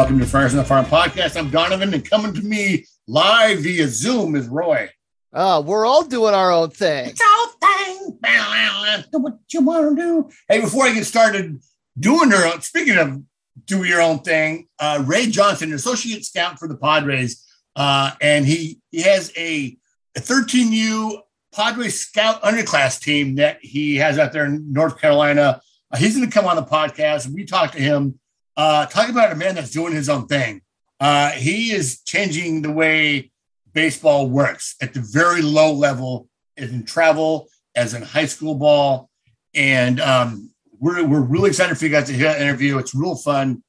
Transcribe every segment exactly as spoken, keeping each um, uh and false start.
welcome to Friars on the Farm podcast. I'm Donovan, and coming to me live via Zoom is Roy. Oh, we're all doing our own thing. It's our thing. Do what you want to do. Hey, before I get started doing your own, speaking of do your own thing, uh, Ray Johnson, associate scout for the Padres, uh, and he he has a, a thirteen U Padres scout underclass team that he has out there in North Carolina. Uh, he's going to come on the podcast. We talked to him. Uh, talk about a man that's doing his own thing. Uh, he is changing the way baseball works at the very low level, as in travel, as in high school ball. And um, we're we're really excited for you guys to hear that interview. It's real fun.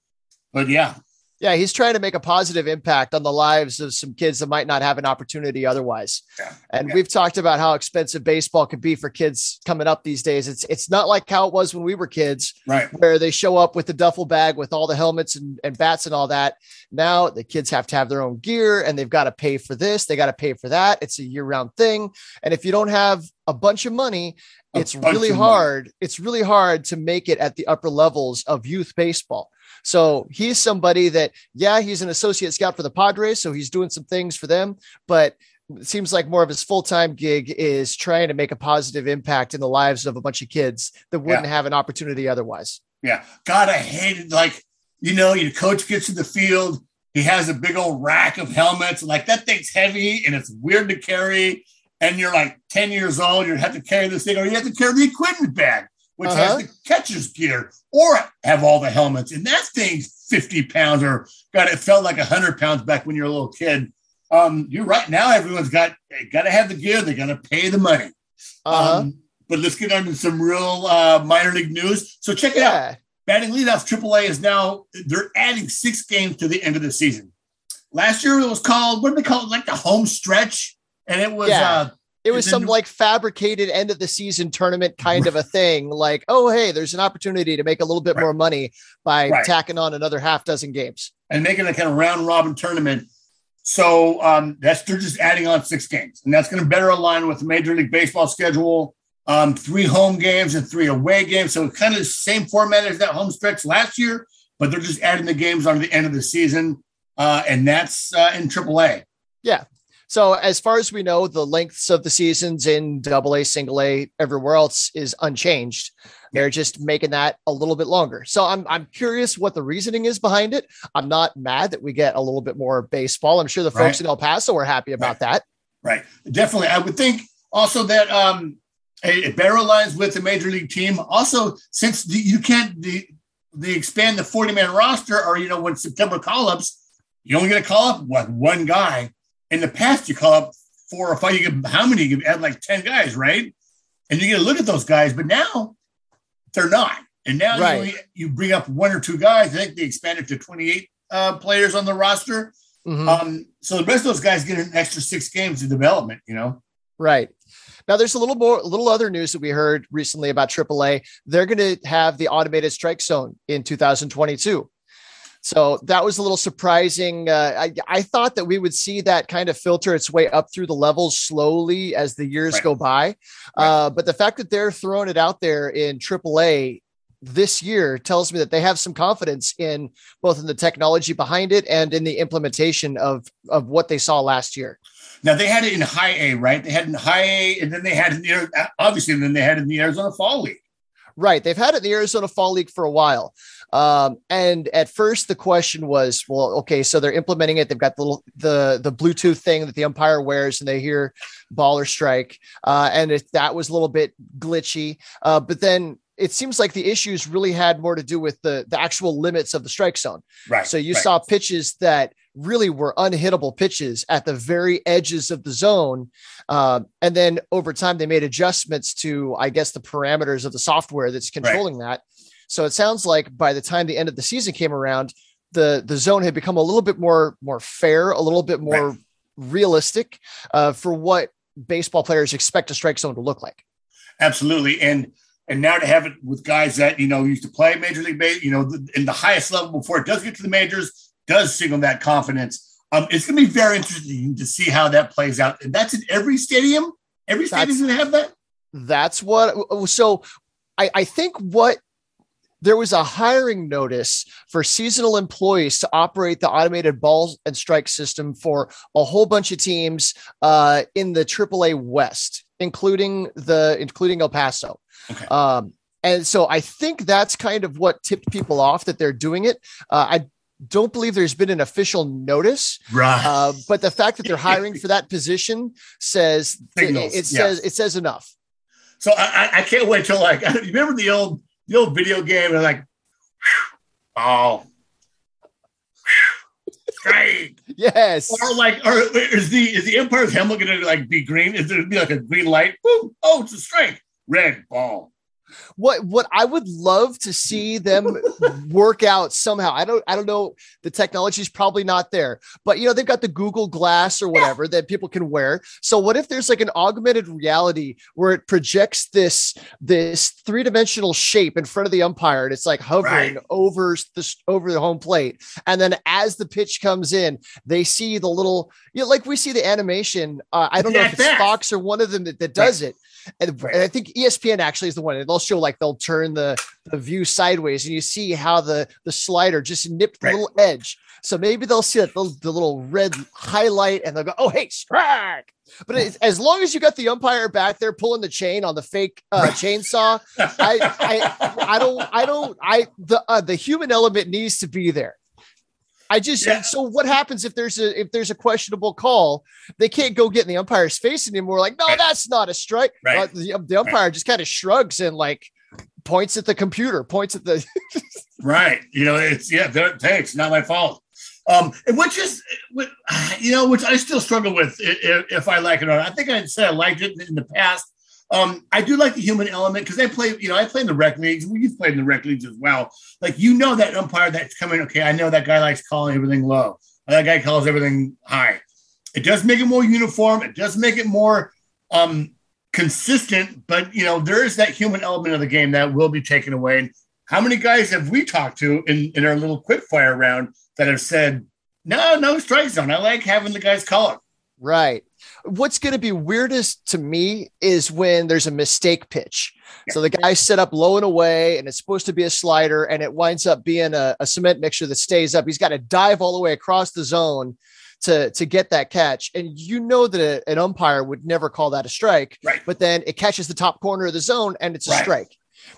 But yeah. Yeah, he's trying to make a positive impact on the lives of some kids that might not have an opportunity otherwise. Yeah. And yeah. We've talked about how expensive baseball could be for kids coming up these days. It's it's not like how it was when we were kids, right? Where they show up with the duffel bag with all the helmets and, and bats and all that. Now the kids have to have their own gear, and they've got to pay for this. They got to pay for that. It's a year-round thing. And if you don't have a bunch of money, a it's really hard. Money. It's really hard to make it at the upper levels of youth baseball. So he's somebody that, yeah, he's an associate scout for the Padres. So he's doing some things for them, but it seems like more of his full-time gig is trying to make a positive impact in the lives of a bunch of kids that wouldn't yeah. have an opportunity otherwise. Yeah. God, I hated, like, you know, your coach gets to the field. He has a big old rack of helmets. Like, that thing's heavy and it's weird to carry. And you're like ten years old. You have to carry this thing, or you have to carry the equipment bag, which uh-huh. has the catcher's gear, or have all the helmets. And that thing's fifty pounds, or God, it felt like one hundred pounds back when you were a little kid. Um, you're right. Now everyone's got got to have the gear. They're going to pay the money. Uh-huh. Um, but let's get on to some real uh, minor league news. So check it yeah. out. Batting leadoff triple A is now, they're adding six games to the end of the season. Last year it was called, what did they call it? Like the home stretch. And it was... Yeah. Uh, It was some like fabricated end of the season tournament kind of a thing. Like, oh, hey, there's an opportunity to make a little bit right. more money by right. tacking on another half dozen games and making a kind of round robin tournament. So um, that's, they're just adding on six games, and that's going to better align with the Major League Baseball schedule. Um, three home games and three away games. So it's kind of the same format as that home stretch last year, but they're just adding the games on the end of the season. Uh, and that's uh, in triple A. Yeah. So as far as we know, the lengths of the seasons in double A, single A, everywhere else is unchanged. They're just making that a little bit longer. So I'm I'm curious what the reasoning is behind it. I'm not mad that we get a little bit more baseball. I'm sure the right. folks in El Paso are happy about right. that. Right. Definitely. I would think also that um, it better aligns with the major league team. Also, since the, you can't the, the expand the forty-man roster, or, you know, when September call-ups, you only get a call-up with one guy. In the past, you call up four or five, you get how many? You add like ten guys, right? And you get to look at those guys, but now they're not. And now right. you, you bring up one or two guys. I think they expanded to twenty-eight uh, players on the roster. Mm-hmm. Um, so the rest of those guys get an extra six games of development, you know? Right. Now, there's a little more, a little other news that we heard recently about triple A. They're going to have the automated strike zone in two thousand twenty-two. So that was a little surprising. Uh, I, I thought that we would see that kind of filter its way up through the levels slowly as the years right. go by. Right. Uh, but the fact that they're throwing it out there in triple A this year tells me that they have some confidence in both in the technology behind it and in the implementation of, of what they saw last year. Now, they had it in high A, right? They had it in high A, and then they had it in the, obviously, and then they had it in the Arizona Fall League. Right. They've had it in the Arizona Fall League for a while. Um, and at first the question was, well, okay, so they're implementing it. They've got the little, the, the Bluetooth thing that the umpire wears, and they hear ball or strike. Uh, and it, that was a little bit glitchy. Uh, but then it seems like the issues really had more to do with the, the actual limits of the strike zone. Right. So you right. saw pitches that really were unhittable pitches at the very edges of the zone. Uh, and then over time they made adjustments to, I guess, the parameters of the software that's controlling right. that. So it sounds like by the time the end of the season came around, the, the zone had become a little bit more, more fair, a little bit more right. realistic uh, for what baseball players expect a strike zone to look like. Absolutely. And, and now to have it with guys that, you know, used to play Major League Baseball, you know, the, in the highest level before it does get to the majors, does signal that confidence. Um, it's going to be very interesting to see how that plays out. And that's in every stadium. Every stadium's going to have that. That's what, so I, I think what, there was a hiring notice for seasonal employees to operate the automated balls and strike system for a whole bunch of teams uh, in the triple A West, including the including El Paso. Okay. Um, and so I think that's kind of what tipped people off that they're doing it. Uh, I don't believe there's been an official notice, right. uh, but the fact that they're hiring for that position says Signals. it, it yeah. says it says enough. So I, I can't wait till like, you remember the old, the old video game and like, oh, great. Yes. Or like, or is the, is the umpire's helmet going to like be green? Is there going to be like a green light? Boom. Oh, it's a strike. Red ball. What what I would love to see them work out somehow. I don't I don't know. The technology is probably not there, but you know they've got the Google Glass or whatever yeah. that people can wear. So what if there's like an augmented reality where it projects this this three dimensional shape in front of the umpire and it's like hovering right. over the over the home plate, and then as the pitch comes in, they see the little you know, like we see the animation. Uh, I don't yeah, know if it's that. Fox or one of them that, that does right. it. And, and I think E S P N actually is the one. They'll show like they'll turn the, the view sideways and you see how the, the slider just nipped right. the little edge. So maybe they'll see that the, the little red highlight and they'll go, oh, hey, strike. But it, as long as you got the umpire back there pulling the chain on the fake uh, right. chainsaw, I, I I don't I don't I the uh, the human element needs to be there. I just yeah. so what happens if there's a if there's a questionable call? They can't go get in the umpire's face anymore. Like, no, right. that's not a strike. Right. Uh, the, the umpire right. just kind of shrugs and like points at the computer, points at the right. You know, it's yeah, hey, it's not my fault. Um, and which is, you know, which I still struggle with if, if I like it or not. I think I said I liked it in the past. Um, I do like the human element because I play, you know, I play in the rec leagues. Well, you've played in the rec leagues as well. Like, you know, that umpire that's coming. Okay. I know that guy likes calling everything low. That guy calls everything high. It does make it more uniform. It does make it more um, consistent, but you know, there is that human element of the game that will be taken away. And how many guys have we talked to in, in our little quick fire round that have said, no, no strike zone. I like having the guys call it. Right. What's going to be weirdest to me is when there's a mistake pitch. Yeah. So the guy set up low and away and it's supposed to be a slider and it winds up being a, a cement mixture that stays up. He's got to dive all the way across the zone to, to get that catch. And you know that a, an umpire would never call that a strike, right. but then it catches the top corner of the zone and it's a right. strike.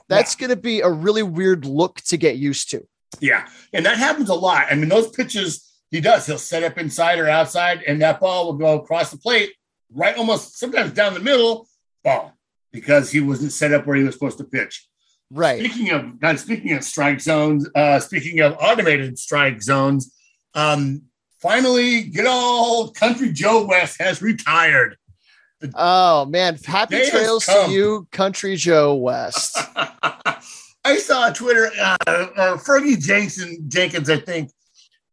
That's yeah. going to be a really weird look to get used to. Yeah. And that happens a lot. I mean, those pitches, he does. He'll set up inside or outside, and that ball will go across the plate, right almost sometimes down the middle, ball, because he wasn't set up where he was supposed to pitch. Right. Speaking of God, speaking of strike zones, uh, speaking of automated strike zones, um, finally, good old country Joe West has retired. The oh, man. Happy trails to you, country Joe West. I saw Twitter, uh, uh, Fergie Jenkins, Jenkins, I think,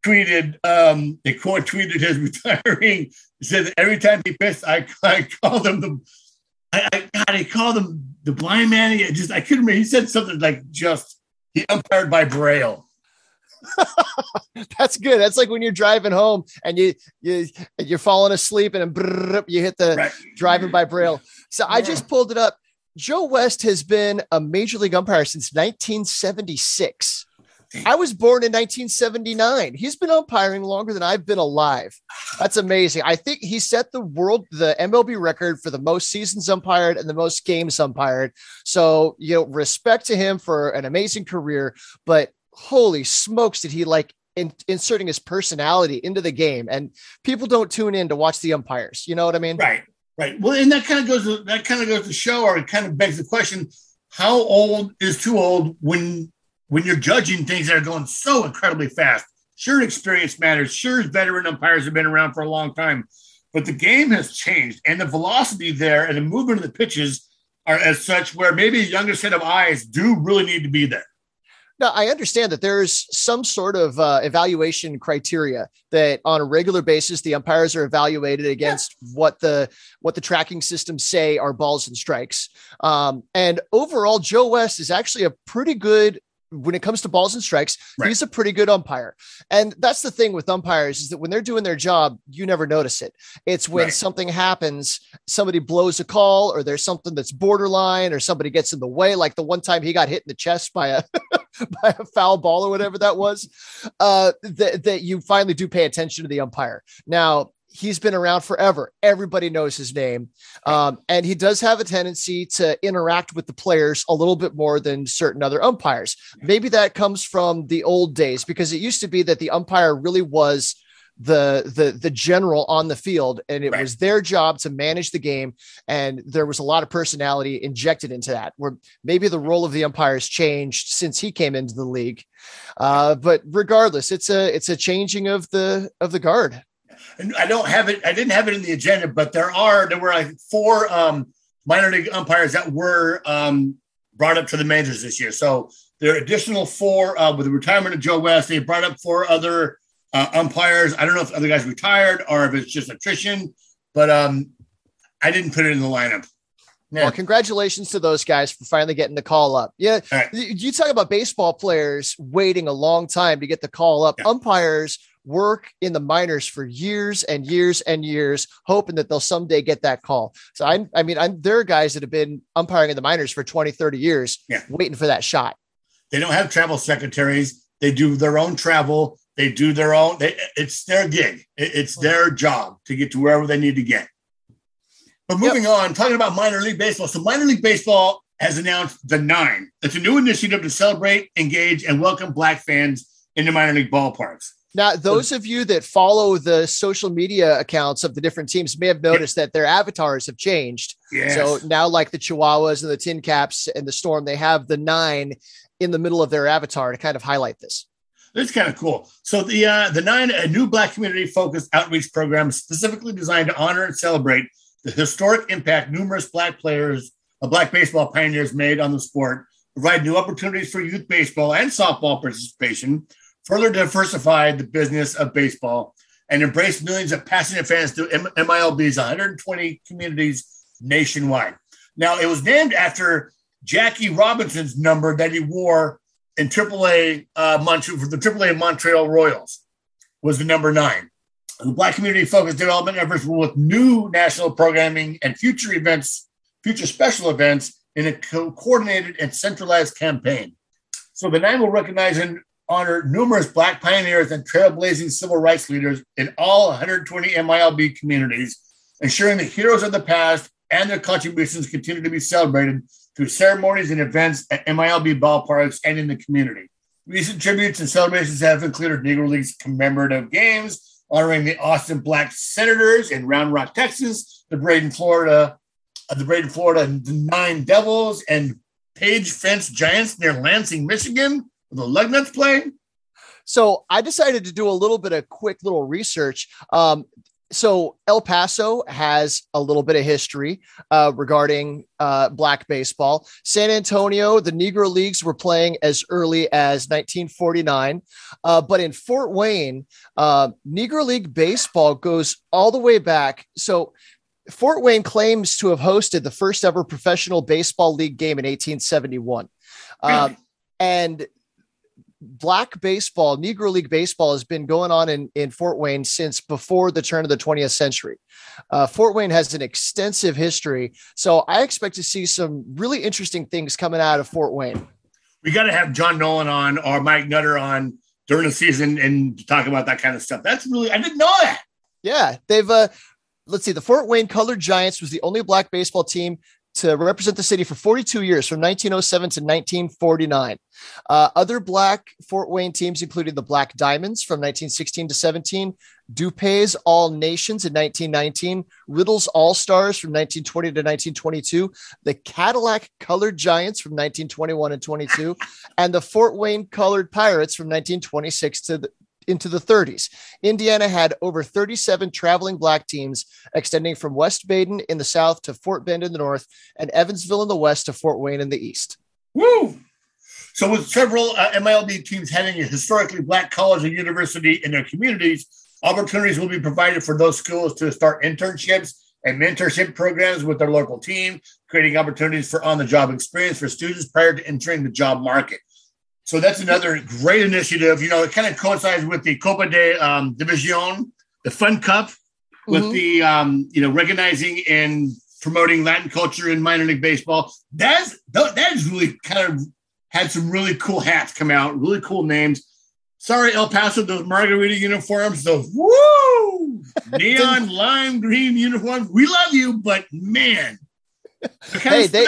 tweeted, um, the court tweeted his retiring. He said that every time he pissed, I, I called him the, I, I God, he called him the blind man. He just, I couldn't remember. He said something like, just, he umpired by Braille. That's good. That's like when you're driving home and you, you, you're falling asleep and then you hit the right. driving by Braille. So yeah. I just pulled it up. Joe West has been a major league umpire since nineteen seventy-six. I was born in nineteen seventy-nine. He's been umpiring longer than I've been alive. That's amazing. I think he set the world, the M L B record for the most seasons umpired and the most games umpired. So, you know, respect to him for an amazing career, but holy smokes, did he like in, inserting his personality into the game, and people don't tune in to watch the umpires. You know what I mean? Right, right. Well, and that kind of goes, to, that kind of goes to show, or it kind of begs the question, how old is too old when, when you're judging things that are going so incredibly fast? Sure, experience matters. Sure, veteran umpires have been around for a long time, but the game has changed, and the velocity there and the movement of the pitches are as such where maybe a younger set of eyes do really need to be there. Now, I understand that there's some sort of uh, evaluation criteria that on a regular basis, the umpires are evaluated against yeah. what the what the tracking systems say are balls and strikes. Um, and overall, Joe West is actually a pretty good when it comes to balls and strikes, right. he's a pretty good umpire. And that's the thing with umpires is that when they're doing their job, you never notice it. It's when right. something happens, somebody blows a call, or there's something that's borderline, or somebody gets in the way. Like the one time he got hit in the chest by a, by a foul ball or whatever that was, uh, that, that you finally do pay attention to the umpire. Now, he's been around forever. Everybody knows his name. Um, and he does have a tendency to interact with the players a little bit more than certain other umpires. Maybe that comes from the old days, because it used to be that the umpire really was the, the, the general on the field, and it right. was their job to manage the game. And there was a lot of personality injected into that, where maybe the role of the umpire has changed since he came into the league. Uh, but regardless, it's a, it's a changing of the, of the guard. I don't have it. I didn't have it in the agenda, but there are, there were like four um, minor league umpires that were um, brought up to the majors this year. So there are additional four uh, with the retirement of Joe West. They brought up four other uh, umpires. I don't know if other guys retired or if it's just attrition, but um, I didn't put it in the lineup. Yeah. Well, congratulations to those guys for finally getting the call up. Yeah. Right. You talk about baseball players waiting a long time to get the call up. Yeah. Umpires work in the minors for years and years and years, hoping that they'll someday get that call. So I, I mean, I'm, there are guys that have been umpiring in the minors for twenty, thirty years, yeah. waiting for that shot. They don't have travel secretaries. They do their own travel. They do their own. They, it's their gig. It, it's their job to get to wherever they need to get. But moving yep. on, talking about minor league baseball. So minor league baseball has announced the Nine. It's a new initiative to celebrate, engage, and welcome Black fans into minor league ballparks. Now, those of you that follow the social media accounts of the different teams may have noticed that their avatars have changed. Yes. So now, like the Chihuahuas and the Tin Caps and the Storm, they have the Nine in the middle of their avatar to kind of highlight this. That's kind of cool. So the uh, the Nine, a new Black community-focused outreach program specifically designed to honor and celebrate the historic impact numerous Black players, uh, Black baseball pioneers made on the sport, provide new opportunities for youth baseball and softball participation, further diversify the business of baseball, and embrace millions of passionate fans through M L B's one hundred twenty communities nationwide. Now, it was named after Jackie Robinson's number that he wore in triple A uh, Mont- for the triple A Montreal Royals, was the number nine. The Black community-focused development efforts were with new national programming and future events, future special events, in a co- coordinated and centralized campaign. So the Nine will recognize and honor numerous Black pioneers and trailblazing civil rights leaders in all one hundred twenty M I L B communities, ensuring the heroes of the past and their contributions continue to be celebrated through ceremonies and events at M I L B ballparks and in the community. Recent tributes and celebrations have included Negro League's commemorative games, honoring the Austin Black Senators in Round Rock, Texas, the Braden, Florida, uh, the Braden, Florida Nine Devils, and Page Fence Giants near Lansing, Michigan. The Lugnuts play. So I decided to do a little bit of quick little research. Um, so El Paso has a little bit of history uh, regarding uh, Black baseball. San Antonio, the Negro Leagues were playing as early as nineteen forty-nine. Uh, but in Fort Wayne, uh, Negro League baseball goes all the way back. So Fort Wayne claims to have hosted the first ever professional baseball league game in eighteen seventy-one. Uh, really? And Black baseball, Negro League baseball, has been going on in, in Fort Wayne since before the turn of the twentieth century. Uh, Fort Wayne has an extensive history, so I expect to see some really interesting things coming out of Fort Wayne. We got to have John Nolan on or Mike Nutter on during the season and talk about that kind of stuff. That's really, I didn't know that. Yeah, they've, uh, let's see, the Fort Wayne Colored Giants was the only Black baseball team to represent the city for forty-two years, from nineteen oh seven to nineteen forty-nine. Uh, other Black Fort Wayne teams included the Black Diamonds from nineteen sixteen to seventeen, DuPays All Nations in nineteen nineteen, Riddle's All-Stars from nineteen twenty to nineteen twenty-two, the Cadillac Colored Giants from nineteen twenty-one and twenty-two, and the Fort Wayne Colored Pirates from nineteen twenty-six to the, into the thirties. Indiana had over thirty-seven traveling Black teams extending from West Baden in the south to Fort Bend in the north and Evansville in the west to Fort Wayne in the east. Woo! So with several uh, M I L B teams having a historically Black college and university in their communities, opportunities will be provided for those schools to start internships and mentorship programs with their local team, creating opportunities for on-the-job experience for students prior to entering the job market. So that's another great initiative. You know, it kind of coincides with the Copa de um, División, the Fun Cup, mm-hmm. with the, um, you know, recognizing and promoting Latin culture in minor league baseball. That's, that is really kind of had some really cool hats come out, really cool names. Sorry, El Paso, those margarita uniforms, those woo neon lime green uniforms. We love you, but man, hey, they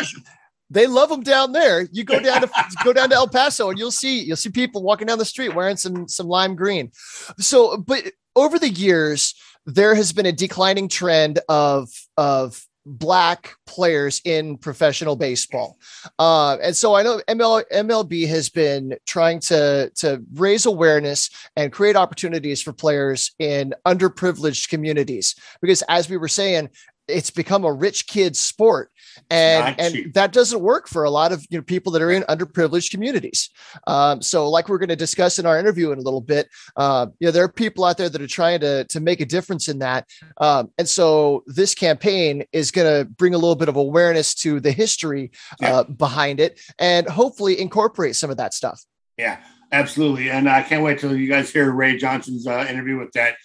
they love them down there. You go down to go down to El Paso, and you'll see you'll see people walking down the street wearing some some lime green. So, but over the years, there has been a declining trend of of. Black players in professional baseball. Uh, and so I know M L, M L B has been trying to, to raise awareness and create opportunities for players in underprivileged communities, because as we were saying, it's become a rich kid sport, and and that doesn't work for a lot of you know, people that are in underprivileged communities. Um, so like we're going to discuss in our interview in a little bit, uh, you know, there are people out there that are trying to, to make a difference in that. Um, and so this campaign is going to bring a little bit of awareness to the history yeah. uh, behind it, and hopefully incorporate some of that stuff. Yeah, absolutely. And I can't wait till you guys hear Ray Johnson's uh, interview with that,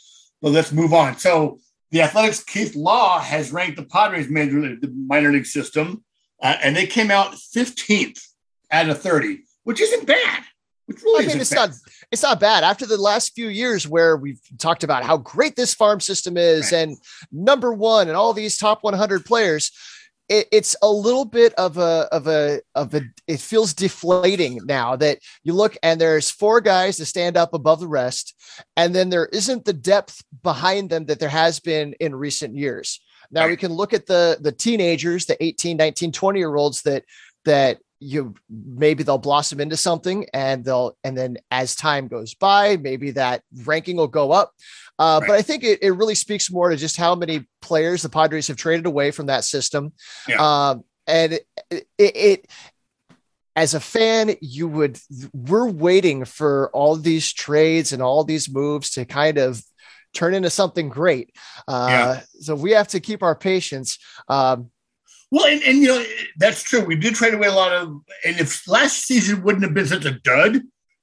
but let's move on. So, The Athletics' Keith Law has ranked the Padres' major the minor league system, uh, and they came out fifteenth out of thirty, which isn't bad. Which really I mean, it's bad. not it's not bad after the last few years where we've talked about how great this farm system is right. and number one and all these top one hundred players. It, it's a little bit of a of a of a. It feels deflating now that you look and there's four guys that stand up above the rest, and then there isn't the depth behind them that there has been in recent years. Now right. we can look at the the teenagers, the eighteen, nineteen, twenty year olds that that you maybe they'll blossom into something, and they'll and then as time goes by, maybe that ranking will go up. Uh, right. But I think it, it really speaks more to just how many players the Padres have traded away from that system. Yeah. Um, and it, it, it, as a fan, you would, we're waiting for all these trades and all these moves to kind of turn into something great. Uh, yeah. So we have to keep our patience. Um, well, and, and, you know, that's true. We did trade away a lot of, and if last season wouldn't have been such a dud,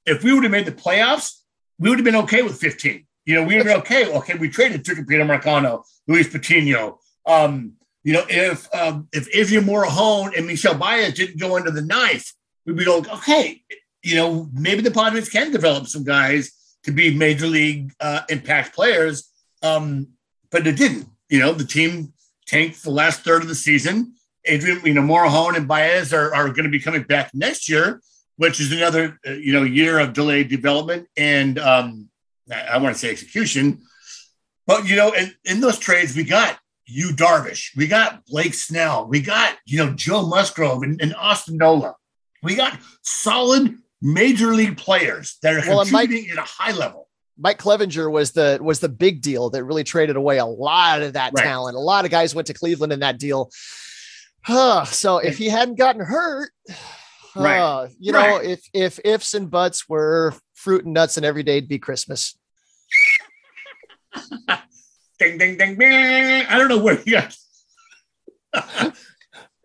if we would have made the playoffs, we would have been okay with fifteen. You know, we were okay. Okay, we traded to Peter Marcano, Luis Patino. Um, you know, if um, if Adrián Morejón and Michel Baez didn't go under the knife, we'd be like, okay, you know, maybe the Padres can develop some guys to be major league uh, impact players. Um, but it didn't. You know, the team tanked the last third of the season. Adrián, you know, Morejón and Baez are, are going to be coming back next year, which is another, uh, you know, year of delayed development and. Um, I want to say execution, but, you know, in, in those trades, we got Yu Darvish. We got Blake Snell. We got, you know, Joe Musgrove and, and Austin Nola. We got solid major league players that are well, contributing Mike, at a high level. Mike Clevinger was the, was the big deal that really traded away a lot of that right. talent. A lot of guys went to Cleveland in that deal. Huh. So if he hadn't gotten hurt, right. Uh, you right. know, if, if ifs and buts were fruit and nuts and every day'd be Christmas. Ding, ding, ding, ding. I don't know where he got.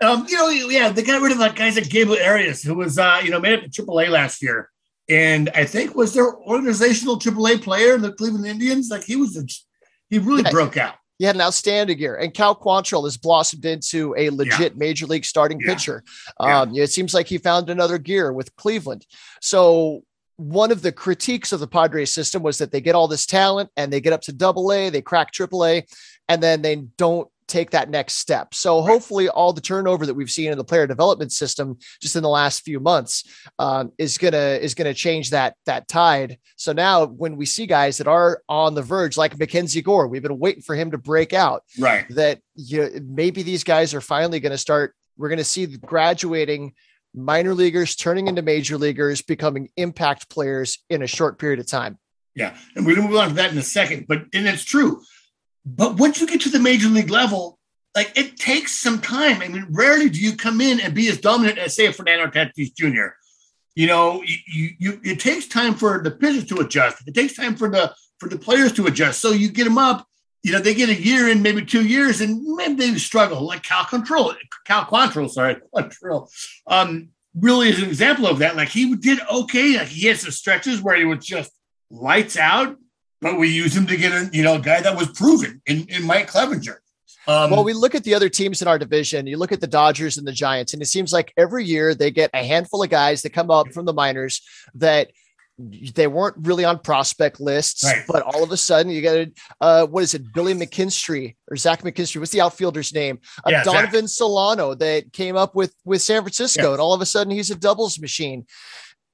um, you know, yeah, they got rid of that guy like Gabriel Arias, who was, uh, you know, made it to triple A last year. And I think was their organizational triple A player in the Cleveland Indians. Like he was, a, he really yeah. broke out. He had an outstanding year, and Cal Quantrill has blossomed into a legit yeah. major league starting yeah. pitcher. Um, yeah. It seems like he found another gear with Cleveland. So one of the critiques of the Padres system was that they get all this talent and they get up to double A, they crack triple A, and then they don't take that next step. So hopefully all the turnover that we've seen in the player development system just in the last few months um, is going to, is going to change that, that tide. So now when we see guys that are on the verge, like Mackenzie Gore, we've been waiting for him to break out, right? That you, maybe these guys are finally going to start. We're going to see graduating minor leaguers turning into major leaguers, becoming impact players in a short period of time. Yeah. And we're going to move on to that in a second, but, and it's true. But once you get to the major league level, like it takes some time. I mean, rarely do you come in and be as dominant as, say, Fernando Tatis Junior You know, you, you it takes time for the pitchers to adjust. It takes time for the for the players to adjust. So you get them up, you know, they get a year in, maybe two years, and maybe they struggle. Like Cal Quantrill, Cal Quantrill, sorry, Quantrill, um, really is an example of that. Like he did okay. Like he had some stretches where he was just lights out. But we used him to get a, you know, a guy that was proven in, in Mike Clevinger. Um, well, we look at the other teams in our division. You look at the Dodgers and the Giants, and it seems like every year they get a handful of guys that come up from the minors that they weren't really on prospect lists, right. But all of a sudden you got uh, what is it? Billy McKinstry or Zach McKinstry. What's the outfielder's name? Uh, yeah, Donovan Zach. Solano that came up with, with San Francisco. Yeah. And all of a sudden he's a doubles machine.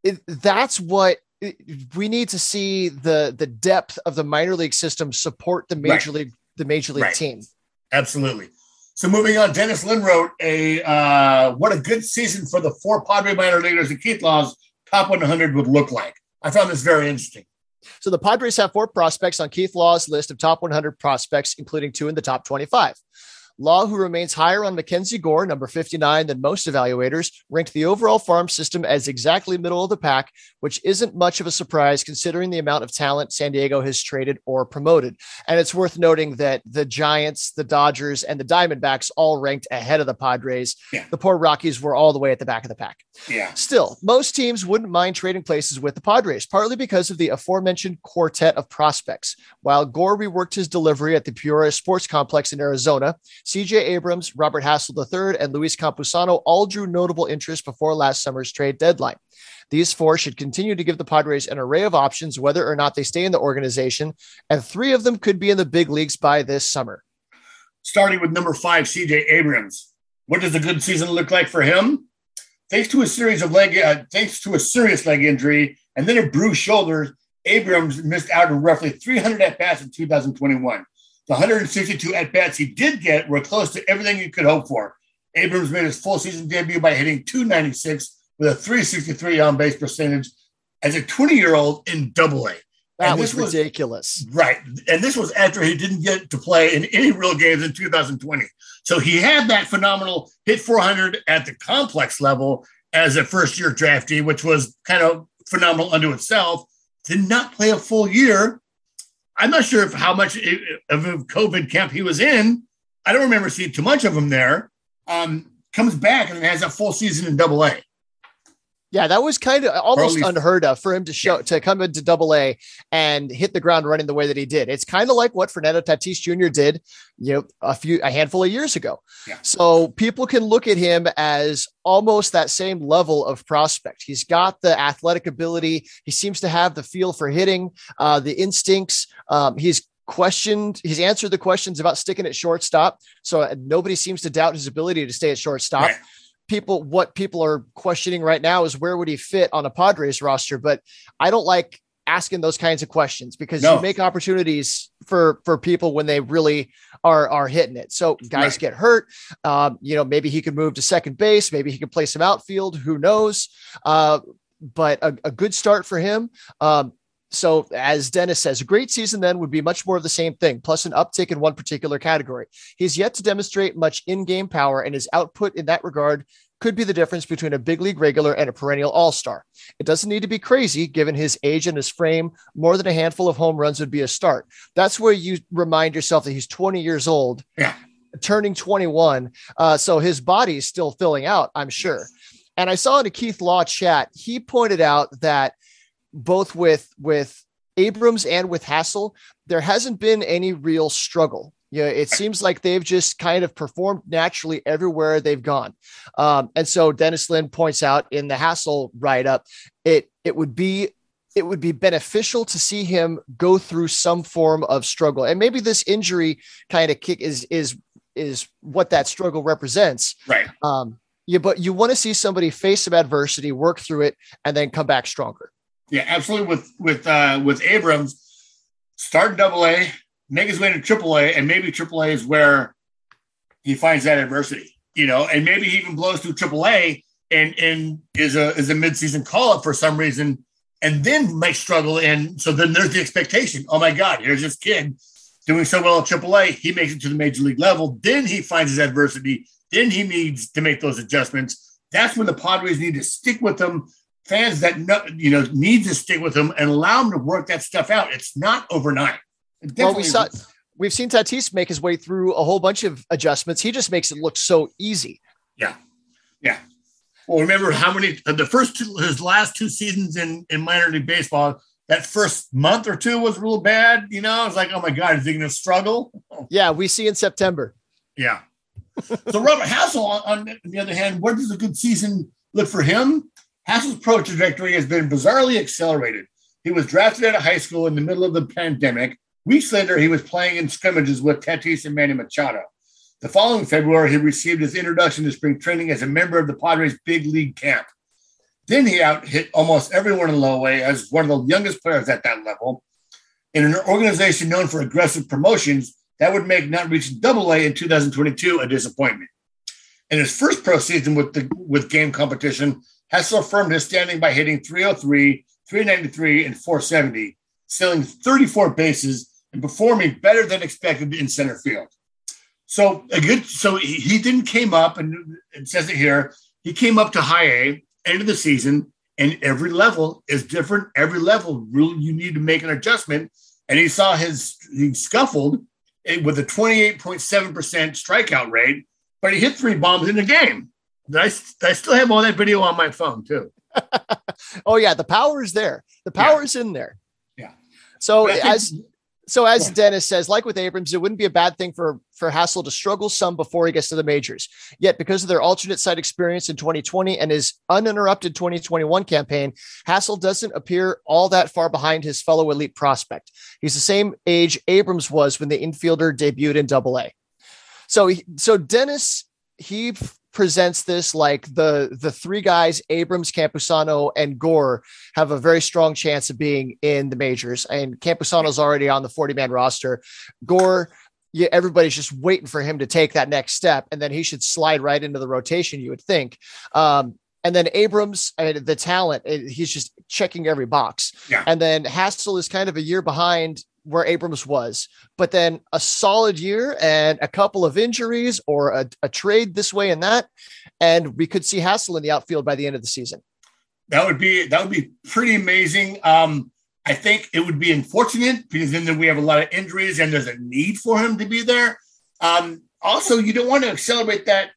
It, that's what it, we need to see the, the depth of the minor league system support the major right. league, the major league right. team. Absolutely. So moving on, Dennis Lynn wrote a, uh, what a good season for the four Padre minor leaguers and Keith Law's top one hundred would look like. I found this very interesting. So the Padres have four prospects on Keith Law's list of top one hundred prospects, including two in the top twenty-five. Law, who remains higher on Mackenzie Gore, number fifty-nine, than most evaluators, ranked the overall farm system as exactly middle of the pack, which isn't much of a surprise considering the amount of talent San Diego has traded or promoted. And it's worth noting that the Giants, the Dodgers, and the Diamondbacks all ranked ahead of the Padres. Yeah. The poor Rockies were all the way at the back of the pack. Yeah. Still, most teams wouldn't mind trading places with the Padres, partly because of the aforementioned quartet of prospects. While Gore reworked his delivery at the Peoria Sports Complex in Arizona, C J Abrams, Robert Hassell the third, and Luis Campusano all drew notable interest before last summer's trade deadline. These four should continue to give the Padres an array of options, whether or not they stay in the organization, and three of them could be in the big leagues by this summer. Starting with number five, C J Abrams. What does a good season look like for him? Thanks to a series of leg, uh, thanks to a serious leg injury and then a bruised shoulder, Abrams missed out on roughly three hundred at-bats in two thousand twenty-one. The one hundred sixty-two at-bats he did get were close to everything you could hope for. Abrams made his full season debut by hitting two ninety-six with a three sixty-three on-base percentage as a twenty-year-old in double A. That was ridiculous. Was, right. And this was after he didn't get to play in any real games in two thousand twenty. So he had that phenomenal hit four hundred at the complex level as a first-year draftee, which was kind of phenomenal unto itself. Did not play a full year. I'm not sure if how much of a COVID camp he was in. I don't remember seeing too much of him there. Um, comes back and has a full season in double A. Yeah, that was kind of almost unheard of for him to show yeah. to come into double A and hit the ground running the way that he did. It's kind of like what Fernando Tatis Junior did, you know, a few a handful of years ago. Yeah. So people can look at him as almost that same level of prospect. He's got the athletic ability. He seems to have the feel for hitting, uh, the instincts. Um, he's questioned. He's answered the questions about sticking at shortstop. So nobody seems to doubt his ability to stay at shortstop. Right. People, what people are questioning right now is where would he fit on a Padres roster? But I don't like asking those kinds of questions because no. you make opportunities for, for people when they really are, are hitting it. So guys right. get hurt. Um, you know, maybe he could move to second base. Maybe he could play some outfield. Who knows? Uh, but a, a good start for him. Um, So as Dennis says, a great season then would be much more of the same thing, plus an uptick in one particular category. He's yet to demonstrate much in-game power, and his output in that regard could be the difference between a big league regular and a perennial all-star. It doesn't need to be crazy, given his age and his frame. More than a handful of home runs would be a start. That's where you remind yourself that he's twenty years old, yeah. turning twenty-one. Uh, so his body's still filling out, I'm sure. And I saw in a Keith Law chat, he pointed out that both with, with Abrams and with Hassell, there hasn't been any real struggle. You know, it seems like they've just kind of performed naturally everywhere they've gone. Um, and so Dennis Lynn points out in the Hassell write-up, it, it would be, it would be beneficial to see him go through some form of struggle. And maybe this injury kind of kick is, is, is what that struggle represents. Right. Um, yeah, but you want to see somebody face some adversity, work through it, and then come back stronger. Yeah, absolutely. With with uh, with Abrams, start in double A, make his way to triple A, and maybe triple A is where he finds that adversity, you know, and maybe he even blows through triple A and, and is a is a midseason call-up for some reason, and then might struggle. And so then there's the expectation. Oh my God, here's this kid doing so well at triple A. He makes it to the major league level. Then he finds his adversity. Then he needs to make those adjustments. That's when the Padres need to stick with them. Fans that know, you know, need to stick with them and allow them to work that stuff out. It's not overnight. It well, we saw, we've seen Tatis make his way through a whole bunch of adjustments. He just makes it look so easy. Yeah, yeah. Well, remember how many uh, the first two, his last two seasons in, in minor league baseball. That first month or two was real bad. You know, I was like, oh my God, is he going to struggle? Yeah, we see in September. Yeah. So Robert Hassell, on, on the other hand, where does a good season look for him? Hassel's pro trajectory has been bizarrely accelerated. He was drafted out of high school in the middle of the pandemic. Weeks later, he was playing in scrimmages with Tatis and Manny Machado. The following February, he received his introduction to spring training as a member of the Padres' big league camp. Then he out-hit almost everyone in the low A as one of the youngest players at that level. In an organization known for aggressive promotions, that would make not reaching double A in two thousand twenty-two a disappointment. In his first pro season with the with game competition, Hassell affirmed his standing by hitting three oh three, three ninety-three, and four seventy, stealing thirty-four bases and performing better than expected in center field. So a good, so he, he didn't came up, and it says it here, he came up to high A, end of the season, and every level is different. Every level, really, you need to make an adjustment. And he saw his, he scuffled with a twenty-eight point seven percent strikeout rate, but he hit three bombs in the game. I, I still have all that video on my phone, too. Oh, yeah. The power is there. The power yeah. is in there. Yeah. So think, as so as yeah. Dennis says, like with Abrams, it wouldn't be a bad thing for, for Hassell to struggle some before he gets to the majors. Yet because of their alternate site experience in twenty twenty and his uninterrupted twenty twenty-one campaign, Hassell doesn't appear all that far behind his fellow elite prospect. He's the same age Abrams was when the infielder debuted in double A. So, so Dennis, he... presents this like the the three guys, Abrams, Campusano, and Gore, have a very strong chance of being in the majors. And Campusano's already on the forty-man roster. Gore, yeah, everybody's just waiting for him to take that next step, and then he should slide right into the rotation, you would think. Um, and then Abrams, uh, the talent, it, he's just checking every box. Yeah. And then Hassell is kind of a year behind where Abrams was, but then a solid year and a couple of injuries or a, a trade this way and that, and we could see Hassell in the outfield by the end of the season. That would be, that would be pretty amazing. Um, I think it would be unfortunate because then we have a lot of injuries and there's a need for him to be there. Um, also, you don't want to accelerate that,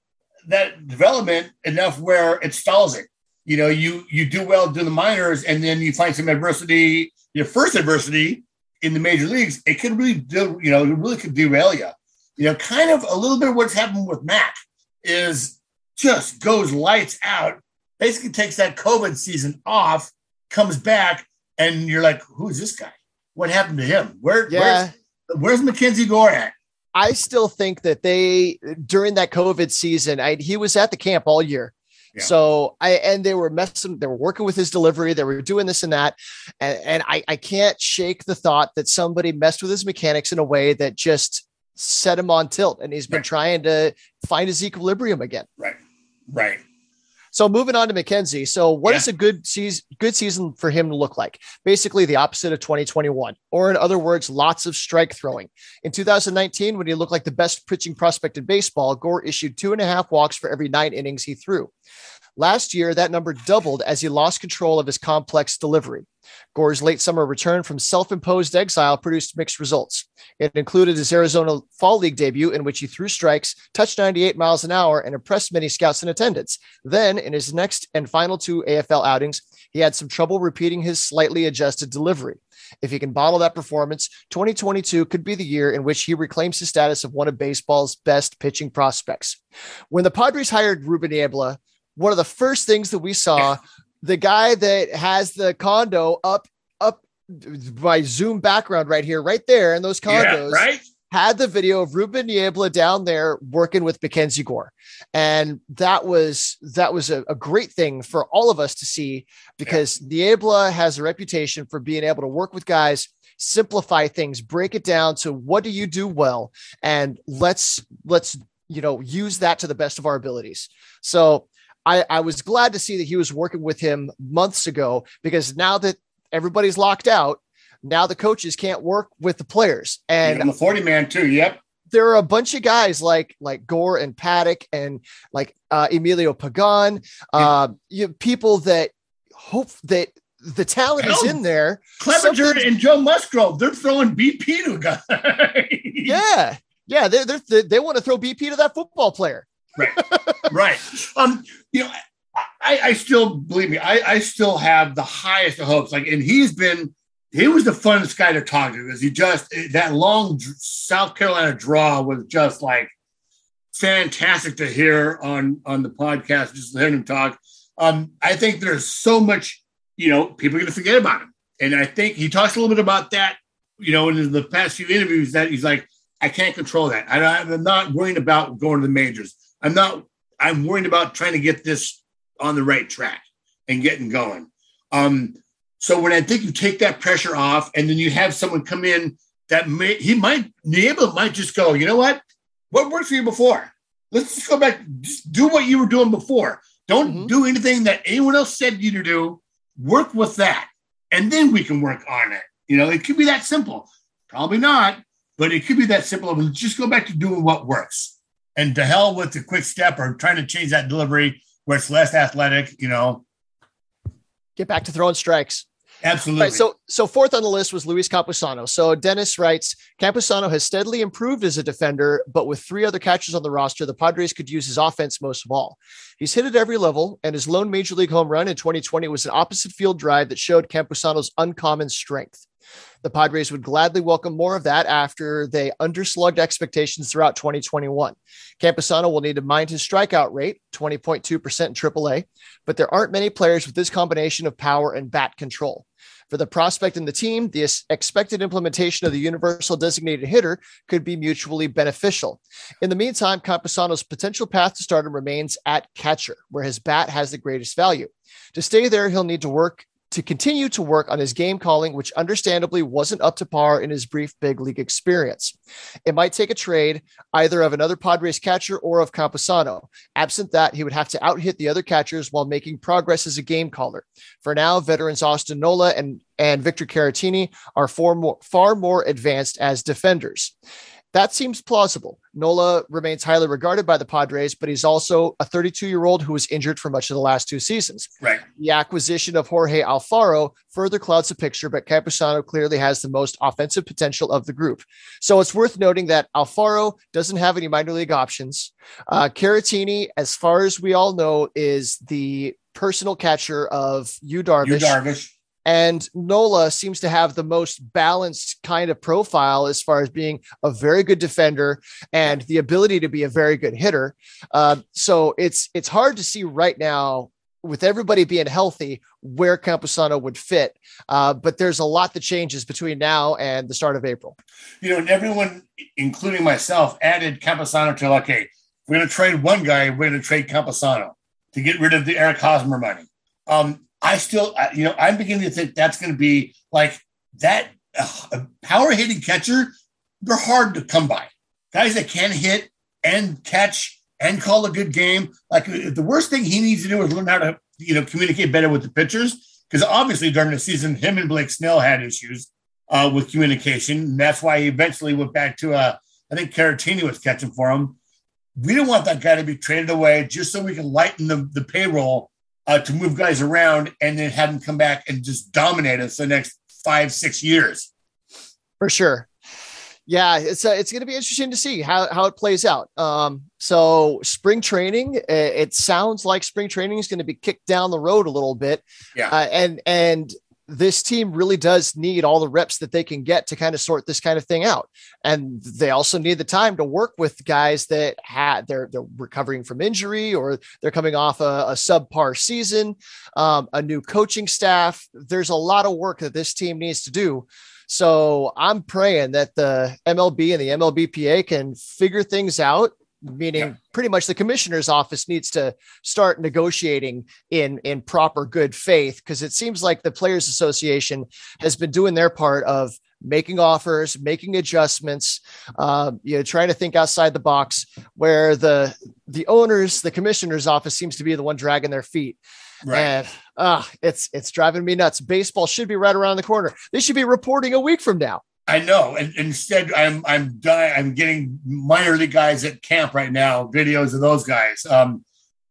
that development enough where it stalls it. You know, you, you do well do the minors and then you find some adversity, your first adversity, in the major leagues, it could really, do, you know, it really could derail you. You know, kind of a little bit of what's happened with Mac is just goes lights out, basically takes that COVID season off, comes back, and you're like, who's this guy? What happened to him? Where, yeah. Where's, where's Mackenzie Gore at? I still think that they, during that COVID season, I, he was at the camp all year. Yeah. So I, and they were messing, they were working with his delivery. They were doing this and that. And, and I, I can't shake the thought that somebody messed with his mechanics in a way that just set him on tilt. And he's been right. trying to find his equilibrium again. Right. Right. So moving on to Mackenzie. So what yeah. is a good season, good season for him to look like? Basically the opposite of twenty twenty-one, or in other words, lots of strike throwing. In two thousand nineteen, when he looked like the best pitching prospect in baseball, Gore issued two and a half walks for every nine innings he threw. Last year, that number doubled as he lost control of his complex delivery. Gore's late summer return from self-imposed exile produced mixed results. It included his Arizona Fall League debut, in which he threw strikes, touched ninety-eight miles an hour, and impressed many scouts in attendance. Then, in his next and final two A F L outings, he had some trouble repeating his slightly adjusted delivery. If he can bottle that performance, twenty twenty-two could be the year in which he reclaims his status of one of baseball's best pitching prospects. When the Padres hired Ruben Niebla, one of the first things that we saw, the guy that has the condo up, up my Zoom background right here, right there in those condos, yeah, right? had the video of Ruben Niebla down there working with Mackenzie Gore. And that was, that was a, a great thing for all of us to see, because yeah. Niebla has a reputation for being able to work with guys, simplify things, break it down to what do you do well? And let's, let's, you know, use that to the best of our abilities. So I, I was glad to see that he was working with him months ago, because now that everybody's locked out, now the coaches can't work with the players. And, and the forty man too. Yep. There are a bunch of guys like, like Gore and Paddock and like uh, Emilio Pagan, uh, yeah. you know, people that hope that the talent Hell, is in there. Clevinger Something- and Joe Musgrove, they're throwing B P to guys. yeah. Yeah. They're, they're, they they want to throw B P to that football player. Right. Right. Um, you know, I, I still believe me, I, I still have the highest of hopes. Like, and he's been, he was the funnest guy to talk to because he just, that long South Carolina draw was just like, fantastic to hear on, on the podcast, just hearing him talk. Um, I think there's so much, you know, people are going to forget about him. And I think he talks a little bit about that, you know, in the past few interviews that he's like, I can't control that. I, I'm not worrying about going to the majors. I'm not, I'm worried about trying to get this on the right track and getting going. Um, so when I think you take that pressure off and then you have someone come in that may, he might, Niebla might just go, you know what? What worked for you before? Let's just go back. Just do what you were doing before. Don't mm-hmm. do anything that anyone else said you to do. Work with that. And then we can work on it. You know, it could be that simple. Probably not, but it could be that simple. Just go back to doing what works. And to hell with the quick step or trying to change that delivery where it's less athletic, you know. Get back to throwing strikes. Absolutely. Right, so, so fourth on the list was Luis Campusano. So Dennis writes, Campusano has steadily improved as a defender, but with three other catchers on the roster, the Padres could use his offense most of all. He's hit at every level, and his lone major league home run in twenty twenty was an opposite field drive that showed Campusano's uncommon strength. The Padres would gladly welcome more of that after they underslugged expectations throughout twenty twenty-one. Campusano will need to mind his strikeout rate, twenty point two percent in triple A, but there aren't many players with this combination of power and bat control. For the prospect and the team, the expected implementation of the universal designated hitter could be mutually beneficial. In the meantime, Campusano's potential path to stardom remains at catcher, where his bat has the greatest value. To stay there, he'll need to work to continue to work on his game calling, which understandably wasn't up to par in his brief big league experience. It might take a trade either of another Padres catcher or of Campusano. Absent that, he would have to out-hit the other catchers while making progress as a game caller. For now, veterans Austin Nola and, and Victor Caratini are far more, far more advanced as defenders. That seems plausible. Nola remains highly regarded by the Padres, but he's also a thirty-two-year-old who was injured for much of the last two seasons. Right. The acquisition of Jorge Alfaro further clouds the picture, but Campusano clearly has the most offensive potential of the group. So it's worth noting that Alfaro doesn't have any minor league options. Uh, Caratini, as far as we all know, is the personal catcher of Yu Darvish. Yu Darvish. And Nola seems to have the most balanced kind of profile as far as being a very good defender and the ability to be a very good hitter. Uh, so it's it's hard to see right now, with everybody being healthy, where Campusano would fit. Uh, but there's a lot that changes between now and the start of April. You know, and everyone, including myself, added Campusano to, like, hey, we're going to trade one guy, we're going to trade Campusano to get rid of the Eric Hosmer money. Um I still, you know, I'm beginning to think that's going to be like that uh, power hitting catcher. They're hard to come by. Guys that can hit and catch and call a good game. Like, the worst thing he needs to do is learn how to, you know, communicate better with the pitchers. Because obviously during the season, him and Blake Snell had issues uh, with communication. And that's why he eventually went back to, uh, I think Caratini was catching for him. We don't want that guy to be traded away just so we can lighten the, the payroll. Uh, to move guys around and then have them come back and just dominate us the next five, six years. For sure. Yeah. It's uh, it's going to be interesting to see how, how it plays out. Um, so spring training, it sounds like spring training is going to be kicked down the road a little bit. Yeah. Uh, and, and this team really does need all the reps that they can get to kind of sort this kind of thing out. And they also need the time to work with guys that had they're, they're recovering from injury, or they're coming off a, a subpar season, um, a new coaching staff. There's a lot of work that this team needs to do. So I'm praying that the M L B and the M L B P A can figure things out, meaning yeah. pretty much the commissioner's office needs to start negotiating in, in proper good faith, because it seems like the Players Association has been doing their part of making offers, making adjustments, um, you know, trying to think outside the box, where the the owners, the commissioner's office seems to be the one dragging their feet. Right. And uh, it's it's driving me nuts. Baseball should be right around the corner. They should be reporting a week from now. I know. And instead, I'm I'm dying, I'm getting minor league guys at camp right now, videos of those guys. Um,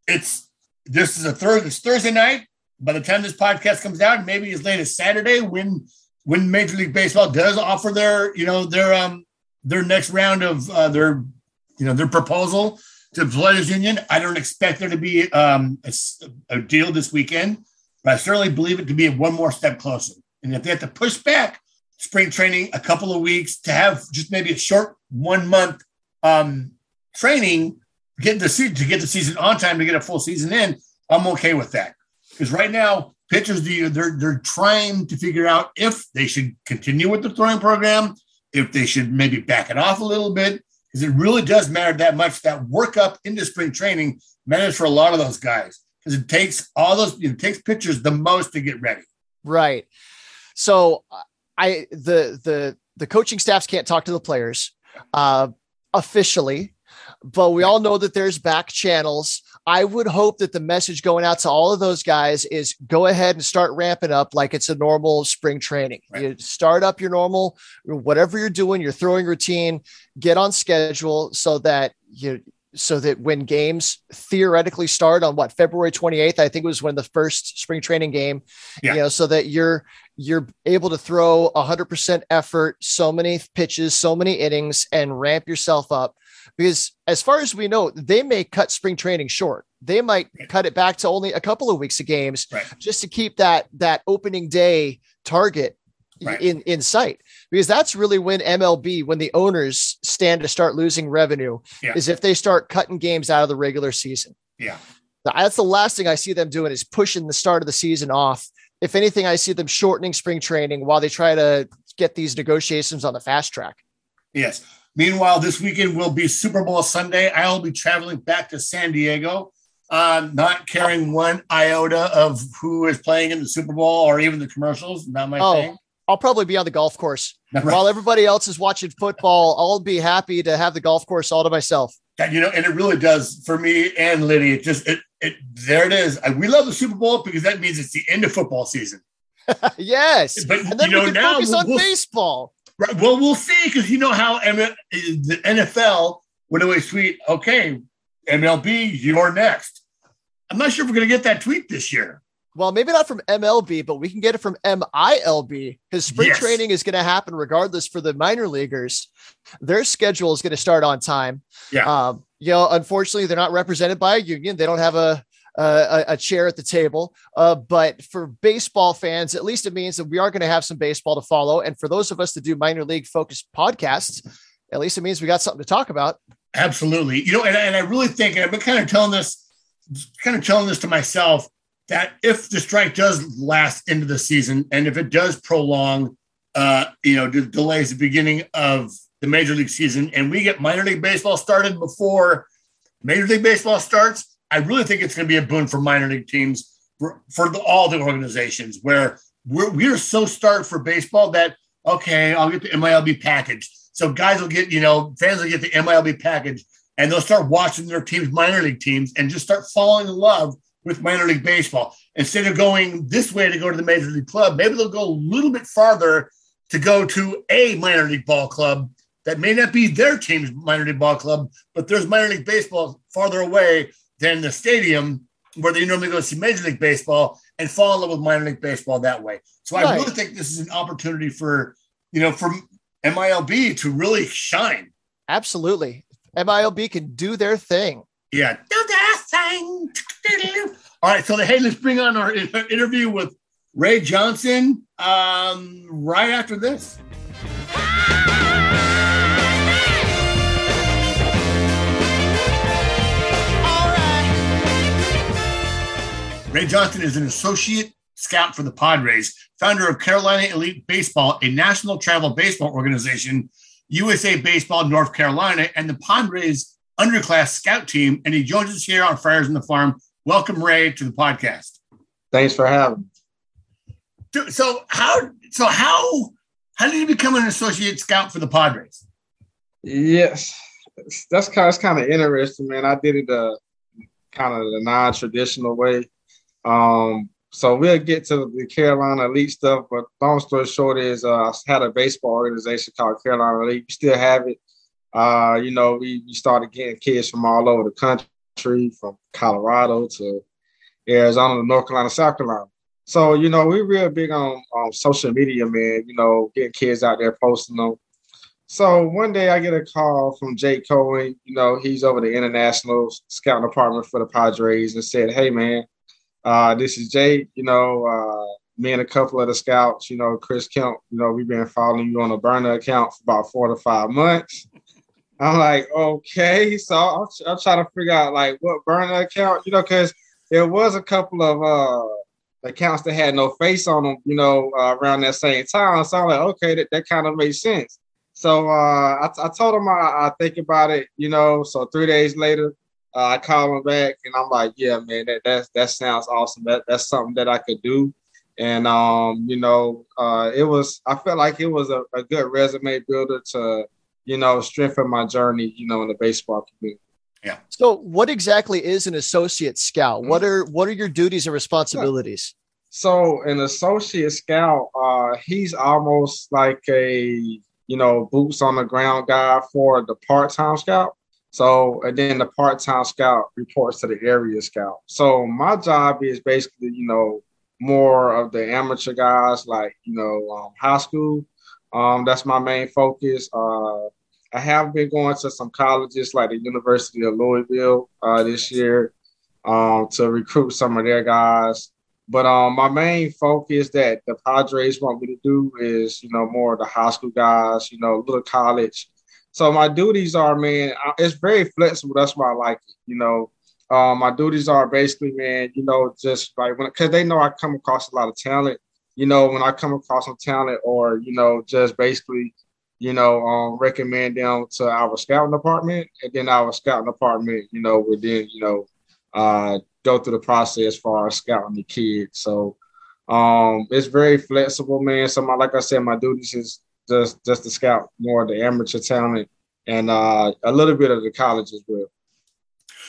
it's this is a third it's Thursday night. By the time this podcast comes out, maybe as late as Saturday, when when Major League Baseball does offer their, you know, their um their next round of uh, their, you know, their proposal to the Players Union. I don't expect there to be um a, a deal this weekend, but I certainly believe it to be one more step closer. And if they have to push back spring training a couple of weeks to have just maybe a short one month um, training, get the season, to get the season on time, to get a full season in, I'm okay with that. Because right now, pitchers, they're, they're trying to figure out if they should continue with the throwing program, if they should maybe back it off a little bit, because it really does matter that much. That workup into spring training matters for a lot of those guys, because it takes all those, it takes pitchers the most to get ready. Right. So I, the, the, the coaching staffs can't talk to the players uh, officially, but we all know that there's back channels. I would hope that the message going out to all of those guys is go ahead and start ramping up like it's a normal spring training. Right. You start up your normal, whatever you're doing, your throwing routine, get on schedule so that you, so that when games theoretically start on what, February twenty-eighth, I think it was when the first spring training game, yeah. you know, so that you're, you're able to throw a hundred percent effort, so many pitches, so many innings, and ramp yourself up. Because as far as we know, they may cut spring training short. They might right. cut it back to only a couple of weeks of games right. just to keep that, that opening day target right. in, in sight. Because that's really when M L B, when the owners stand to start losing revenue, yeah. is if they start cutting games out of the regular season. Yeah. That's the last thing I see them doing, is pushing the start of the season off. If anything, I see them shortening spring training while they try to get these negotiations on the fast track. Yes. Meanwhile, this weekend will be Super Bowl Sunday. I will be traveling back to San Diego, uh, not caring one iota of who is playing in the Super Bowl or even the commercials. Not my oh, thing. I'll probably be on the golf course. Right. While everybody else is watching football, I'll be happy to have the golf course all to myself. And, you know, and it really does for me and Liddy. It just, it, it, there it is. We love the Super Bowl because that means it's the end of football season. Yes. But, and then you know, we can now focus on we'll, baseball. Right. Well, we'll see, because you know how M- the N F L went away sweet. Okay, M L B, you're next. I'm not sure if we're going to get that tweet this year. Well, maybe not from M L B, but we can get it from M I L B, because spring yes. training is going to happen regardless for the minor leaguers. Their schedule is going to start on time. Yeah. Um, you know, unfortunately, they're not represented by a union. They don't have a Uh, a, a chair at the table. Uh, but for baseball fans, at least it means that we are going to have some baseball to follow. And for those of us that do minor league focused podcasts, at least it means we got something to talk about. Absolutely. You know, and, and I really think, and I've been kind of telling this, kind of telling this to myself, that if the strike does last into the season, and if it does prolong, uh, you know, d- delays the beginning of the major league season, and we get minor league baseball started before major league baseball starts, I really think it's going to be a boon for minor league teams, for, for the, all the organizations, where we're, we're so starved for baseball that, okay, I'll get the M L B package. So guys will get, you know, fans will get the M L B package, and they'll start watching their teams, minor league teams, and just start falling in love with minor league baseball. Instead of going this way to go to the major league club, maybe they'll go a little bit farther to go to a minor league ball club that may not be their team's minor league ball club, but there's minor league baseball farther away than the stadium where they normally go see major league baseball, and fall in love with minor league baseball that way. So right. I really think this is an opportunity for, you know, for M I L B to really shine. Absolutely. M I L B can do their thing. Yeah. Do their thing. All right. So the, hey, let's bring on our interview with Ray Johnson um, right after this. Ray Johnson is an associate scout for the Padres, founder of Carolina Elite Baseball, a national travel baseball organization, U S A Baseball North Carolina, and the Padres underclass scout team, and he joins us here on Friars on the Farm. Welcome, Ray, to the podcast. Thanks for having me. So how so how how did you become an associate scout for the Padres? Yes, that's kind of, that's kind of interesting, man. I did it uh, kind of the non-traditional way. Um, so we'll get to the Carolina Elite stuff, but long story short is uh, I had a baseball organization called Carolina Elite. We still have it. Uh, you know, we, we started getting kids from all over the country, from Colorado to Arizona to North Carolina, South Carolina. So, you know, we're real big on, on social media, man, you know, getting kids out there, posting them. So one day I get a call from Jake Cohen. You know, he's over the international scouting department for the Padres, and said, "Hey, man, Uh, this is Jake. You know, uh, me and a couple of the scouts, you know, Chris Kemp, you know, we've been following you on a burner account for about four to five months. I'm like, okay. So I'm, I'm trying to figure out like what burner account, you know, because there was a couple of uh, accounts that had no face on them, you know, uh, around that same time. So I'm like, okay, that, that kind of makes sense. So uh, I, I told him I, I think about it, you know. So three days later, uh, I call him back and I'm like, yeah, man, that that's, that sounds awesome. That that's something that I could do. And, um, you know, uh, it was, I felt like it was a, a good resume builder to, you know, strengthen my journey, you know, in the baseball community. Yeah. So what exactly is an associate scout? What are, what are your duties and responsibilities? So an associate scout, uh, he's almost like a, you know, boots on the ground guy for the part-time scout. So, and then the part-time scout reports to the area scout. So my job is basically, you know, more of the amateur guys, like, you know, um, high school. Um, that's my main focus. Uh, I have been going to some colleges like the University of Louisville uh, this year um, to recruit some of their guys. But um, my main focus that the Padres want me to do is, you know, more of the high school guys, you know, little college. So my duties are, man, it's very flexible. That's why I like it, you know. Um, my duties are basically, man, you know, just like when, because they know I come across a lot of talent, you know, when I come across some talent or, you know, just basically, you know, um, recommend them to our scouting department, and then our scouting department, you know, would then, you know, uh, go through the process for scouting the kids. So um, it's very flexible, man. So my, like I said, my duties is just, just to scout more of the amateur talent and uh, a little bit of the college as well.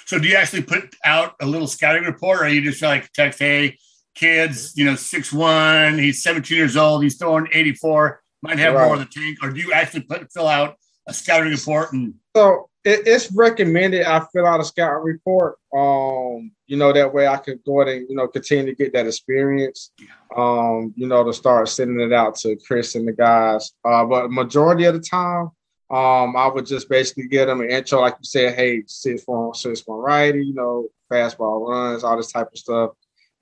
So do you actually put out a little scouting report, or are you just like text, hey, kids, you know, six one, he's seventeen years old, he's throwing eighty-four, might have right. more in the tank, or do you actually put, fill out a scouting report? And So it, it's recommended I fill out a scouting report, um, you know, that way I could go ahead and, you know, continue to get that experience, um, you know, to start sending it out to Chris and the guys. Uh, but majority of the time, Um, I would just basically get them an intro, like you said, hey, six one, six one righty, you know, fastball runs, all this type of stuff.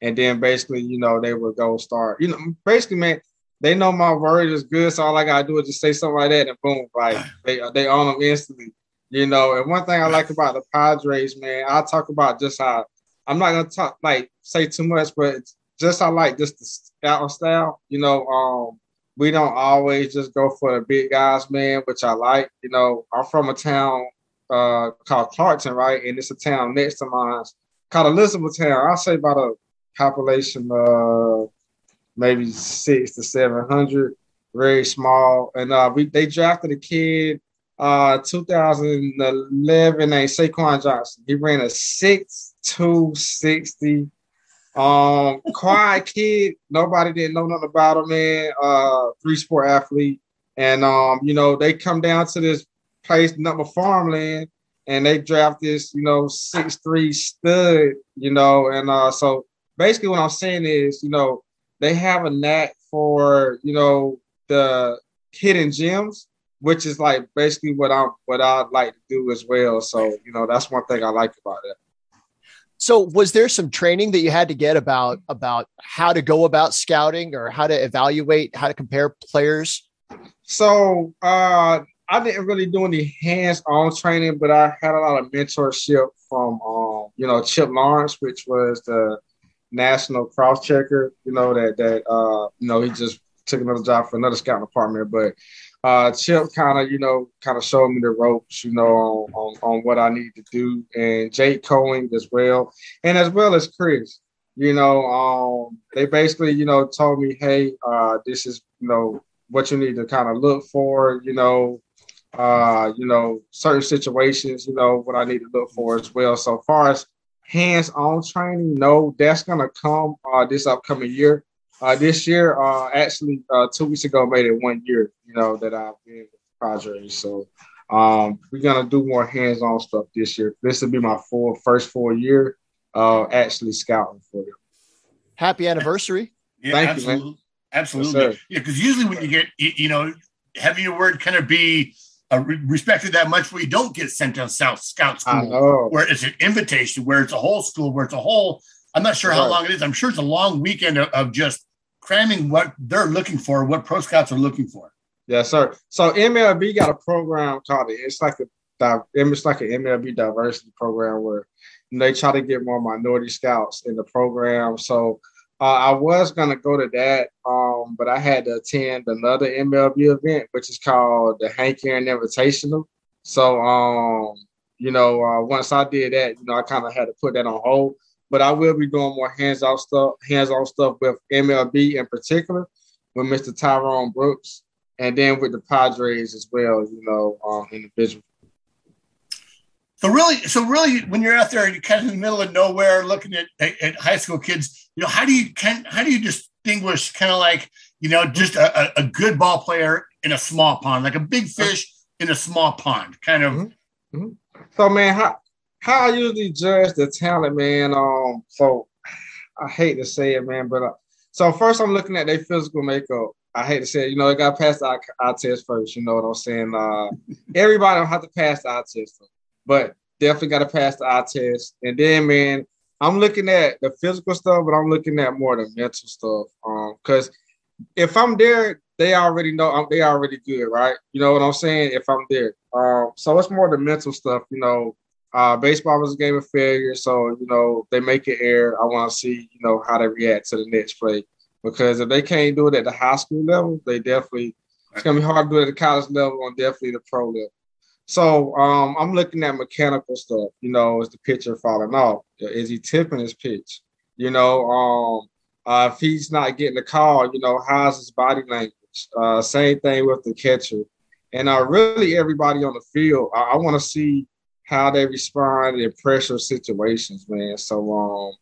And then basically, you know, they would go start, you know, basically, man, they know my word is good. So all I got to do is just say something like that and boom, like they, they own them instantly, you know. And one thing I like about the Padres, man, I talk about just how, I'm not going to talk, like say too much, but just I like just the scout style, you know, um. We don't always just go for the big guys, man, which I like. You know, I'm from a town uh, called Clarkson, right? And it's a town next to mine called Elizabethtown. I'll say about a population of maybe six to seven hundred, very small. And uh, we they drafted a kid uh, two thousand eleven named Saquon Johnson. He ran a six two, sixty. Um, quiet kid, nobody didn't know nothing about him, man. Uh, three sport athlete, and um, you know, they come down to this place, number farmland, and they draft this, you know, six three stud, you know. And uh, so basically, what I'm saying is, you know, they have a knack for, you know, the hidden gems, which is like basically what I'm what I'd like to do as well. So, you know, that's one thing I like about that. So was there some training that you had to get about, about how to go about scouting or how to evaluate, how to compare players? So uh, I didn't really do any hands-on training, but I had a lot of mentorship from, um, you know, Chip Lawrence, which was the national cross-checker, you know, that, that uh, you know, he just took another job for another scouting department. But uh, Chip kind of, you know, kind of showed me the ropes, you know, on, on, on what I need to do. And Jake Cohen as well. And as well as Chris, you know, um, they basically, you know, told me, hey, uh, this is, you know, what you need to kind of look for, you know, uh, you know, certain situations, you know, what I need to look for as well. So far as hands-on training, no, that's going to come uh, this upcoming year. Uh, this year, uh, actually, uh, two weeks ago, made it one year, you know, that I've been with the Padres. So um, we're going to do more hands-on stuff this year. This will be my full, first full year uh, actually scouting for them. Happy anniversary. Yeah, Thank absolutely. you, man. Absolutely. Yes, yeah, because usually when you get, you know, having your word kind of be uh, respected that much where you don't get sent to South Scout School, where it's an invitation, where it's a whole school, where it's a whole – I'm not sure right. how long it is. I'm sure it's a long weekend of, of just cramming what they're looking for, what pro scouts are looking for. Yes, sir. So M L B got a program called the Encycl- it's like an M L B diversity program where you know, they try to get more minority scouts in the program. So uh, I was going to go to that, um, but I had to attend another M L B event, which is called the Hank Aaron Invitational. So, um, you know, uh, once I did that, you know, I kind of had to put that on hold. But I will be doing more hands-on stuff, hands-on stuff with M L B in particular, with Mister Tyrone Brooks, and then with the Padres as well, you know, um, individual. So really, so really, when you're out there, you're kind of in the middle of nowhere, looking at, at, at high school kids. You know, how do you can how do you distinguish kind of like you know just a, a good ball player in a small pond, like a big fish in a small pond, kind of? Mm-hmm. Mm-hmm. So man, how how I usually judge the talent, man. Um, so I hate to say it, man, but uh, so first I'm looking at their physical makeup. I hate to say it, you know, they got past the eye test first. You know what I'm saying? Uh, everybody don't have to pass the eye test. But definitely got to pass the eye test. And then, man, I'm looking at the physical stuff, but I'm looking at more the mental stuff. Um, because if I'm there, they already know I'm, they already good, right? You know what I'm saying? If I'm there, um, so it's more the mental stuff. You know, uh, baseball was a game of failure, so you know they make an error. I want to see you know how they react to the next play, because if they can't do it at the high school level, they definitely it's gonna be hard to do it at the college level and definitely the pro level. So um, I'm looking at mechanical stuff. You know, is the pitcher falling off? Is he tipping his pitch? You know, um, uh, if he's not getting the call, you know, how's his body language? Uh, same thing with the catcher. And uh, really everybody on the field, I, I want to see how they respond in pressure situations, man. So, um,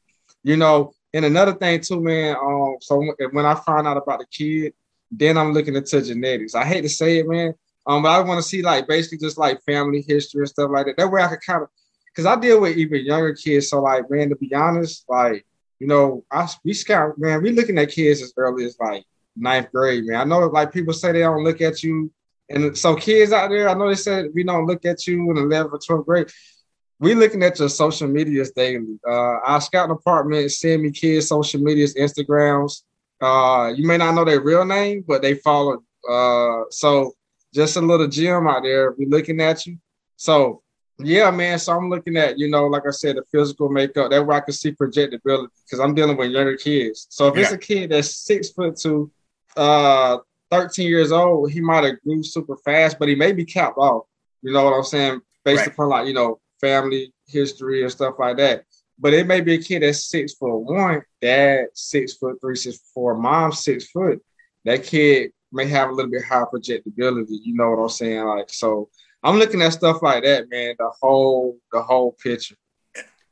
you know, and another thing too, man, um, so when I find out about the kid, then I'm looking into genetics. I hate to say it, man. Um, but I want to see, like, basically just, like, family history and stuff like that. That way I could kind of – because I deal with even younger kids. So, like, man, to be honest, like, you know, I, we scout – man, we looking at kids as early as, like, ninth grade, man. I know, like, people say they don't look at you. And so kids out there, I know they said we don't look at you in eleventh or twelfth grade. We looking at your social medias daily. Uh, our scouting department send me kids' social medias, Instagrams. Uh, you may not know their real name, but they follow. Uh, so – just a little gym out there. We looking at you. So, yeah, man. So I'm looking at, you know, like I said, the physical makeup. That's where I can see projectability because I'm dealing with younger kids. So if yeah. it's a kid that's six foot two, uh, thirteen years old, he might have grew super fast, but he may be capped off. You know what I'm saying? Based right. upon like, you know, family history and stuff like that. But it may be a kid that's six foot one, dad six foot three, six foot four, mom six foot. That kid may have a little bit high projectability, you know what I'm saying? Like, so I'm looking at stuff like that, man, the whole the whole picture.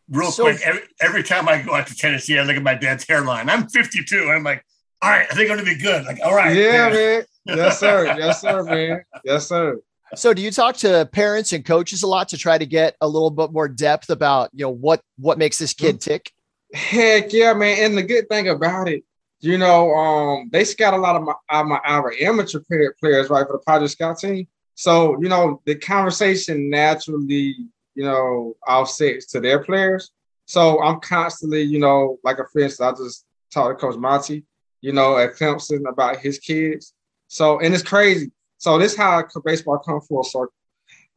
Real so, quick, every, every time I go out to Tennessee, I look at my dad's hairline. I'm fifty-two. I'm like, all right, I think I'm going to be good. Like, all right. Yeah, man. man. Yes, sir. Yes, sir, man. Yes, sir. So do you talk to parents and coaches a lot to try to get a little bit more depth about, you know, what, what makes this kid tick? Heck yeah, man. And the good thing about it, you know, um, they scout a lot of my, my our amateur players, right, for the Padres scout team. So, you know, the conversation naturally, you know, offsets to their players. So I'm constantly, you know, like a for instance, I just talked to Coach Monty, you know, at Clemson about his kids. So, and it's crazy. So this is how baseball comes full circle.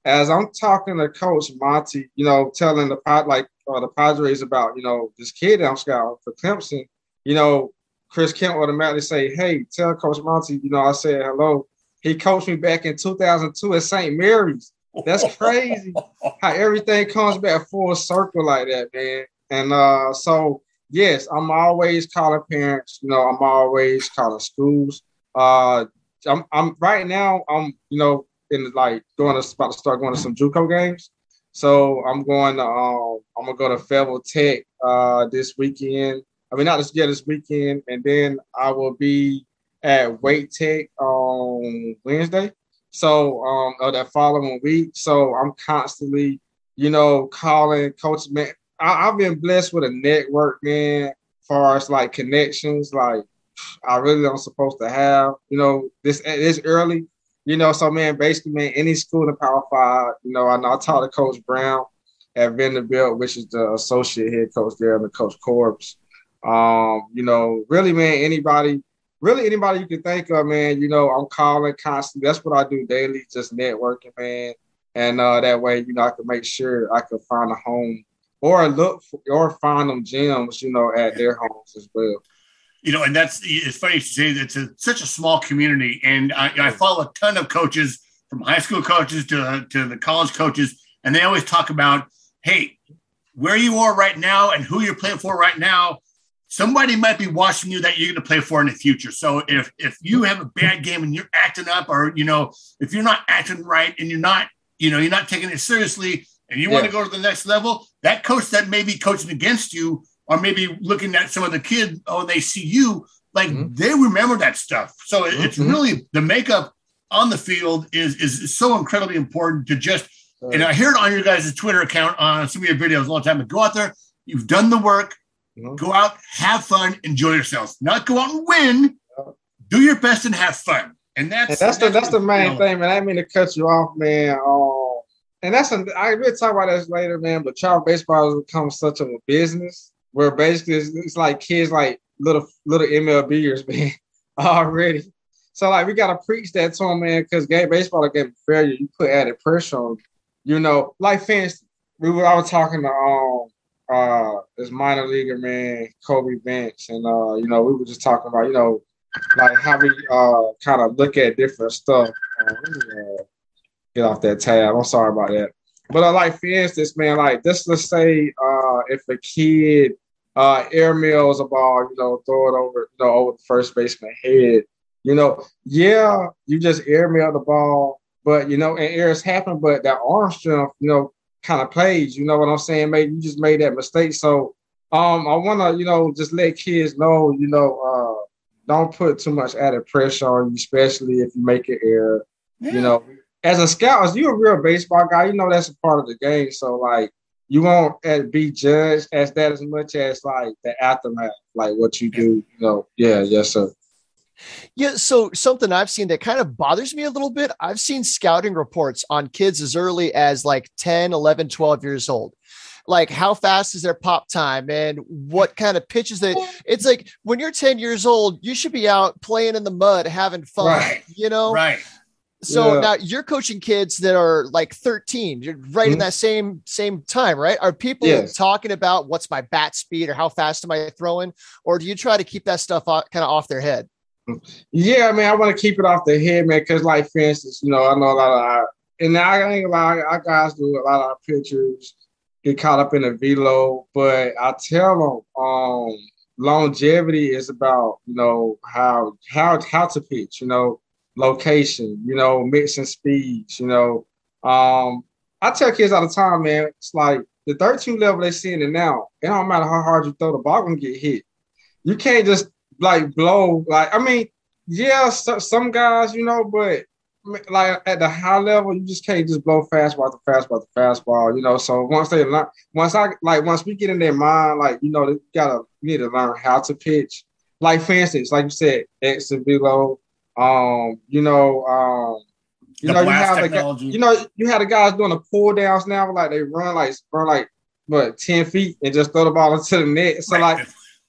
As I'm talking to Coach Monty, you know, telling the like uh, the Padres about, you know, this kid that I'm scouting for Clemson, you know, Chris Kemp automatically say, hey, tell Coach Monty, you know, I said hello. He coached me back in two thousand two at Saint Mary's. That's crazy how everything comes back full circle like that, man. And uh, so, yes, I'm always calling parents. You know, I'm always calling schools. Uh, I'm, I'm right now, I'm, you know, in like going to about to start going to some JUCO games. So I'm going to um, I'm going to go to Fayetteville Tech uh, this weekend. I mean, not this, yeah, this weekend, and then I will be at Wake Tech on Wednesday, so um, or that following week. So I'm constantly, you know, calling coaches. Man, I, I've been blessed with a network, man, as far as like connections, like I really don't supposed to have, you know, this this early, you know. So man, basically, man, any school in the Power Five, you know, I know I talked to Coach Brown at Vanderbilt, which is the associate head coach there, and the Coach Corbs. Um, you know, really, man, anybody, really anybody you can think of, man, you know, I'm calling constantly. That's what I do daily, just networking, man. And uh, that way, you know, I could make sure I could find a home or look for, or find them gyms, you know, at their homes as well. You know, and that's, it's funny to say that it's a, such a small community. And I, I follow a ton of coaches, from high school coaches to, to the college coaches. And they always talk about, hey, where you are right now and who you're playing for right now, somebody might be watching you that you're going to play for in the future. So if, if you have a bad game and you're acting up, or, you know, if you're not acting right and you're not, you know, you're not taking it seriously and you yeah. want to go to the next level, that coach that may be coaching against you, or maybe looking at some of the kids, oh, they see you, like mm-hmm. they remember that stuff. So mm-hmm. it's really, the makeup on the field is, is so incredibly important to just, right. and I hear it on your guys' Twitter account, on some of your videos a long time ago, go out there, you've done the work, mm-hmm. go out, have fun, enjoy yourselves, not go out and win, do your best and have fun. And that's, and that's, that's the that's the main you know. thing, man. I didn't mean to cut you off, man. Um, and that's a, I will talk about that later, man. But child baseball has become such a business where basically it's, it's like kids, like little little M L Bers, man, already. So like we gotta preach that to them, man, because game baseball is a game of failure. You put added pressure on, you know, like fans. We were I was talking to um uh this minor leaguer, man, Kobe Banks, and uh you know we were just talking about you know. Like how we uh, kind of look at different stuff. Uh, me, uh, get off that tab. I'm sorry about that. But uh, like for instance, man, like this, let's say uh, if a kid uh, airmails a ball, you know, throw it over, you know, over the first baseman head. You know, yeah, you just airmail the ball, but you know, and errors happen. But that arm strength, you know, kind of plays. You know what I'm saying, mate? You just made that mistake. So um, I want to, you know, just let kids know, you know. Uh, Don't put too much added pressure on you, especially if you make an error. Yeah. You know, as a scout, as you're a real baseball guy, you know that's a part of the game. So, like, you won't be judged as that as much as, like, the aftermath, like what you do. You know, yeah, yes, sir. Yeah, so something I've seen that kind of bothers me a little bit, I've seen scouting reports on kids as early as, like, ten, eleven, twelve years old. Like how fast is their pop time and what kind of pitches they, it's like when you're ten years old, you should be out playing in the mud, having fun, right. you know? Right. So yeah. now you're coaching kids that are like thirteen, you're right mm-hmm. in that same, same time, right? Are people yes. talking about what's my bat speed or how fast am I throwing? Or do you try to keep that stuff out, kind of off their head? Yeah. I mean, I want to keep it off their head, man. Cause like, for instance, you know, I know a lot of our, and I think a lot of our guys do a lot of our pitchers get caught up in a velo, but I tell them um, longevity is about, you know, how how how to pitch, you know, location, you know, mixing speeds, you know. Um, I tell kids all the time, man, it's like the thirteen level they're seeing it now, it don't matter how hard you throw, the ball gonna get hit. You can't just, like, blow. Like, I mean, yeah, so, some guys, you know, but, like at the high level, you just can't just blow fastball after fastball after fastball, you know. So once they learn, once I like once we get in their mind, like you know, they gotta you need to learn how to pitch. Like for instance, like you said, X and below, um, you know, um, you the know, you have the, you know, you had the guys doing the pull downs now, like they run like run like what ten feet and just throw the ball into the net. So right. like.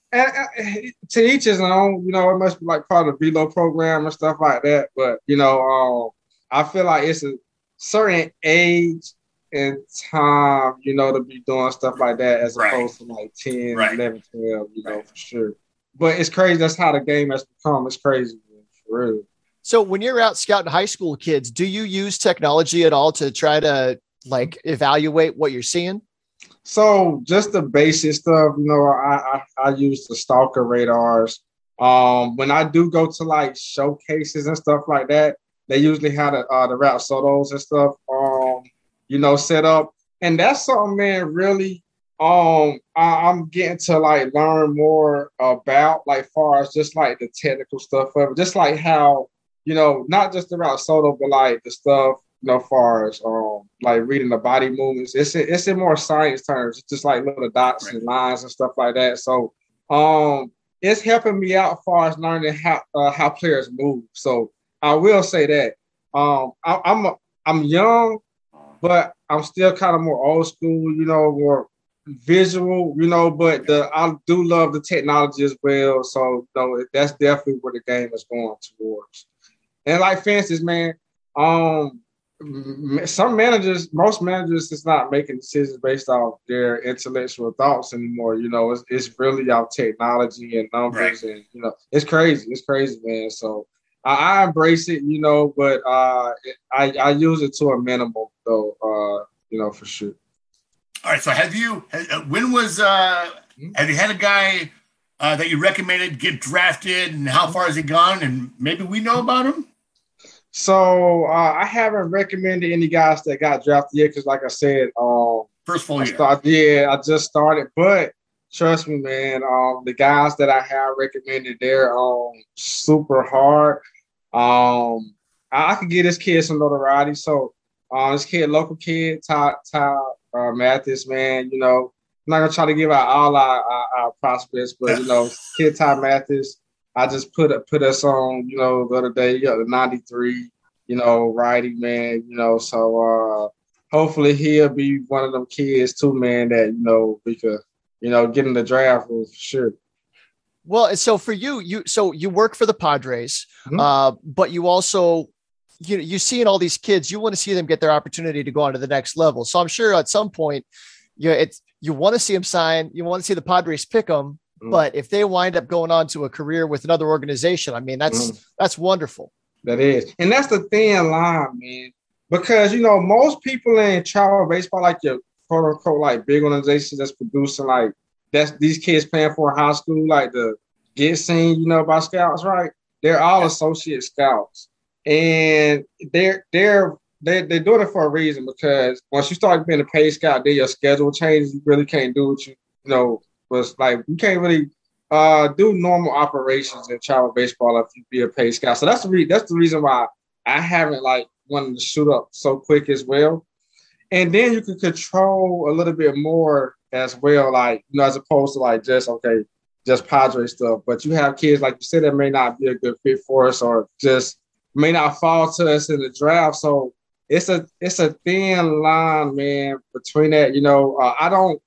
And, and to each his own, you know, it must be like part of the velo program and stuff like that. But, you know, um, I feel like it's a certain age and time, you know, to be doing stuff like that as right. opposed to like ten, right. eleven, twelve, you know, right. for sure. But it's crazy. That's how the game has become. It's crazy, man, for real. So when you're out scouting high school kids, do you use technology at all to try to like evaluate what you're seeing? So just the basic stuff, you know, I, I, I use the stalker radars. Um, when I do go to like showcases and stuff like that, they usually have the, uh, the rap solos and stuff, um, you know, set up. And that's something, man, really, um, I, I'm getting to like learn more about like far as just like the technical stuff of it, just like how, you know, not just the rap solo, but like the stuff. You know, far as um, like reading the body movements, it's in, it's in more science terms. It's just like little dots right. and lines and stuff like that. So, um, it's helping me out far as learning how uh, how players move. So I will say that um, I, I'm a, I'm young, but I'm still kind of more old school. You know, more visual. You know, but the I do love the technology as well. So, you know, that's definitely where the game is going towards. And like for instance, man, um. some managers, most managers, is not making decisions based off their intellectual thoughts anymore. You know, it's it's really off technology and numbers, right. And you know, it's crazy. It's crazy, man. So I, I embrace it, you know, but uh, I I use it to a minimum, though. Uh, you know, for sure. All right. So have you? When was? Uh, have you had a guy uh, that you recommended get drafted, and how far has he gone? And maybe we know about him. So uh, I haven't recommended any guys that got drafted yet because, like I said, um, first full year. I start, yeah, I just started. But trust me, man, um, the guys that I have recommended, they're um, super hard. Um, I, I could give this kid some notoriety. So uh, this kid, local kid, Ty, Ty uh, Mathis, man, you know, I'm not going to try to give out all our, our, our prospects, but, you know, kid Ty Mathis. I just put put us on, you know, the other day, you know, the ninety-three, you know, righty, man, you know. So uh, hopefully he'll be one of them kids too, man, that, you know, we could, you know, get in the draft for sure. Well, so for you, you so you work for the Padres, mm-hmm. uh, but you also, you know, you seeing all these kids, you want to see them get their opportunity to go on to the next level. So I'm sure at some point, you know, it's, you want to see them sign, you want to see the Padres pick them. But if they wind up going on to a career with another organization, I mean, that's mm. that's wonderful. That is. And that's the thin line, man, because, you know, most people in travel baseball, like your quote unquote, like big organizations that's producing, like that's these kids playing for high school, like the get seen, you know, by scouts, right? They're all associate scouts and they're they're They they're doing it for a reason, because once you start being a paid scout, then your schedule changes. You really can't do what you, you know. Was like you can't really uh, do normal operations in travel baseball if you be a paid scout. So that's the re- that's the reason why I haven't like wanted to shoot up so quick as well. And then you can control a little bit more as well, like, you know, as opposed to like just okay, just Padre stuff. But you have kids like you said that may not be a good fit for us, or just may not fall to us in the draft. So it's a it's a thin line, man, between that. You know, uh, I don't.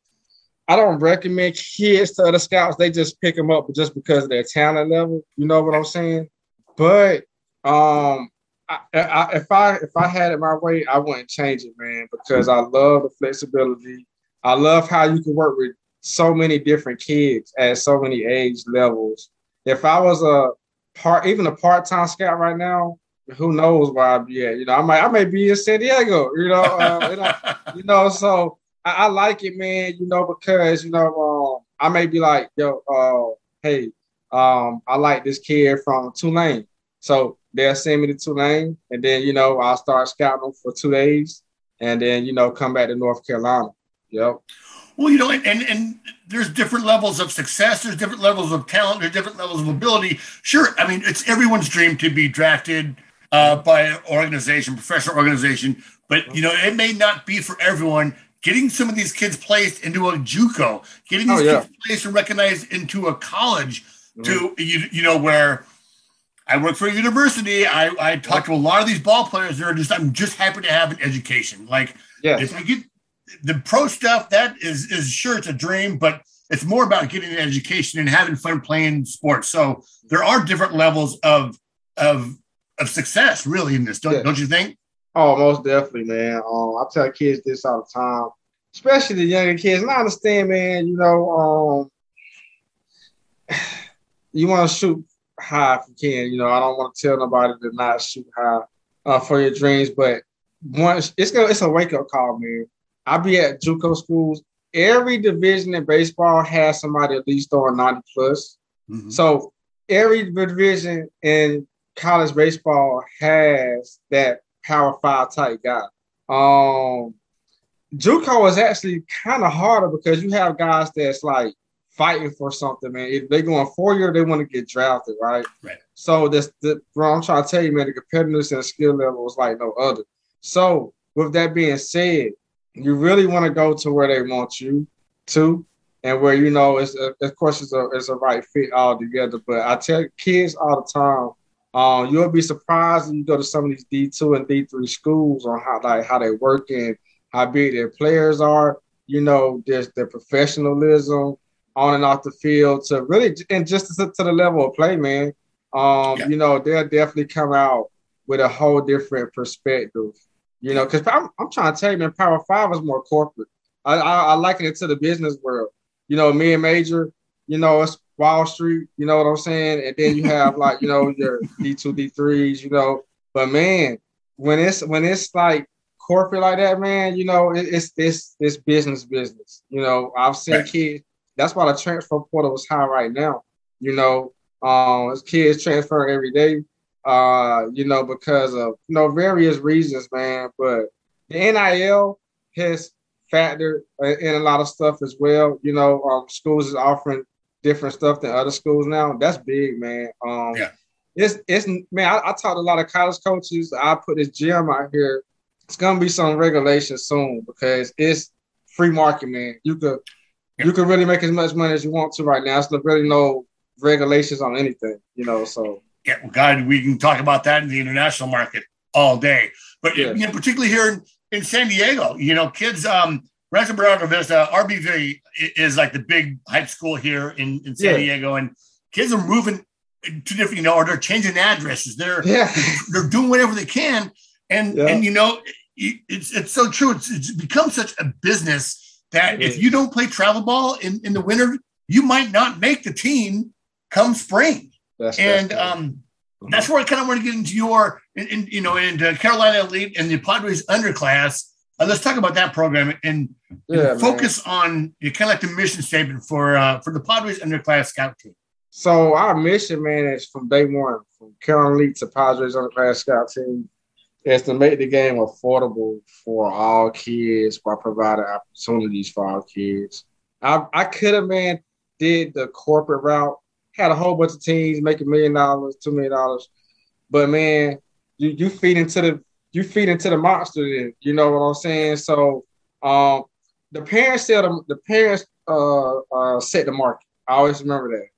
I don't recommend kids to other scouts. They just pick them up just because of their talent level. You know what I'm saying? But um, I, I, if I if I had it my way, I wouldn't change it, man, because I love the flexibility. I love how you can work with so many different kids at so many age levels. If I was a part, even a part-time scout right now, who knows where I'd be at? You know, I might I may be in San Diego. You know, uh, I, you know, so. I like it, man, you know, because, you know, um, I may be like, yo, uh, hey, um, I like this kid from Tulane. So they'll send me to Tulane, and then, you know, I'll start scouting them for two days and then, you know, come back to North Carolina. Yep. Well, you know, and, and, and there's different levels of success. There's different levels of talent. There's different levels of ability. Sure. I mean, it's everyone's dream to be drafted uh, by an organization, professional organization. But, you know, it may not be for everyone. Getting some of these kids placed into a JUCO, getting these oh, yeah. kids placed and recognized into a college, mm-hmm. to you, you know, where I work for a university. I, I talk to a lot of these ball players. They're just I'm just happy to have an education. Like yes. if I get the pro stuff, that is is sure it's a dream, but it's more about getting an education and having fun playing sports. So there are different levels of of of success really in this, don't yeah. don't you think? Oh, most definitely, man. Um, I tell kids this all the time, especially the younger kids. And I understand, man, you know, um, you want to shoot high if you can. You know, I don't want to tell nobody to not shoot high uh, for your dreams. But once it's gonna, it's a wake-up call, man. I be at JUCO schools. Every division in baseball has somebody at least throwing ninety plus. Mm-hmm. So every division in college baseball has that power five type guy. Um, JUCO is actually kind of harder because you have guys that's like fighting for something, man. If they're going four year, they want to get drafted, right? Right. So that's the bro. I'm trying to tell you, man. The competitiveness and skill level is like no other. So with that being said, you really want to go to where they want you to, and where you know it's a, of course it's a it's a right fit all together. But I tell kids all the time. Um, you'll be surprised when you go to some of these D two and D three schools on how like how they work and how big their players are. You know, there's their professionalism on and off the field to really and just to, to the level of play, man. Um, yeah. You know, they'll definitely come out with a whole different perspective You know, because I'm, I'm trying to tell you, man, Power Five is more corporate. I, I, I liken it to the business world. You know, me and Major, you know, it's Wall Street, you know what I'm saying? And then you have, like, you know, your D two, D threes, you know. But, man, when it's when it's like corporate like that, man, you know, it, it's, it's, it's business business. You know, I've seen right. kids. That's why the transfer portal is high right now. You know, um, kids transfer every day. Uh, you know, because of, you know, various reasons, man. But the N I L has factored in a lot of stuff as well. You know, um, schools is offering different stuff than other schools now. That's big, man. Um, yeah. It's, it's man, I, I talked to a lot of college coaches. I put this gym out here. It's going to be some regulation soon because it's free market, man. You could, yeah. you could really make as much money as you want to right now. There's really no regulations on anything, you know, so. Yeah, God, we can talk about that in the international market all day. But yeah. you know, particularly here in, in San Diego, you know, kids, um, Rancho Bernardo Vista, R B V is like the big hype school here in, in San yeah. Diego. And kids are moving to different, you know, or they're changing addresses. They're yeah. they're doing whatever they can. And, yeah. and you know, it, it's it's so true. It's, it's become such a business that yeah. if you don't play travel ball in, in the winter, you might not make the team come spring. That's, and that's, um, mm-hmm. that's where I kind of want to get into your, in, in, you know, into Carolina Elite and the Padres underclass. Uh, let's talk about that program and, yeah, and focus on you kind of like the mission statement for uh, for the Padres underclass scout team. So our mission, man, is from day one, from Carolina Elite to Padres underclass scout team, is to make the game affordable for all kids by providing opportunities for all kids. I, I could have, man, did the corporate route. Had a whole bunch of teams making a million dollars, two million dollars, but man, you, you feed into the you feed into the monster. Then you know what I'm saying. So um, the parents set the, the parents uh, uh, set the market. I always remember that.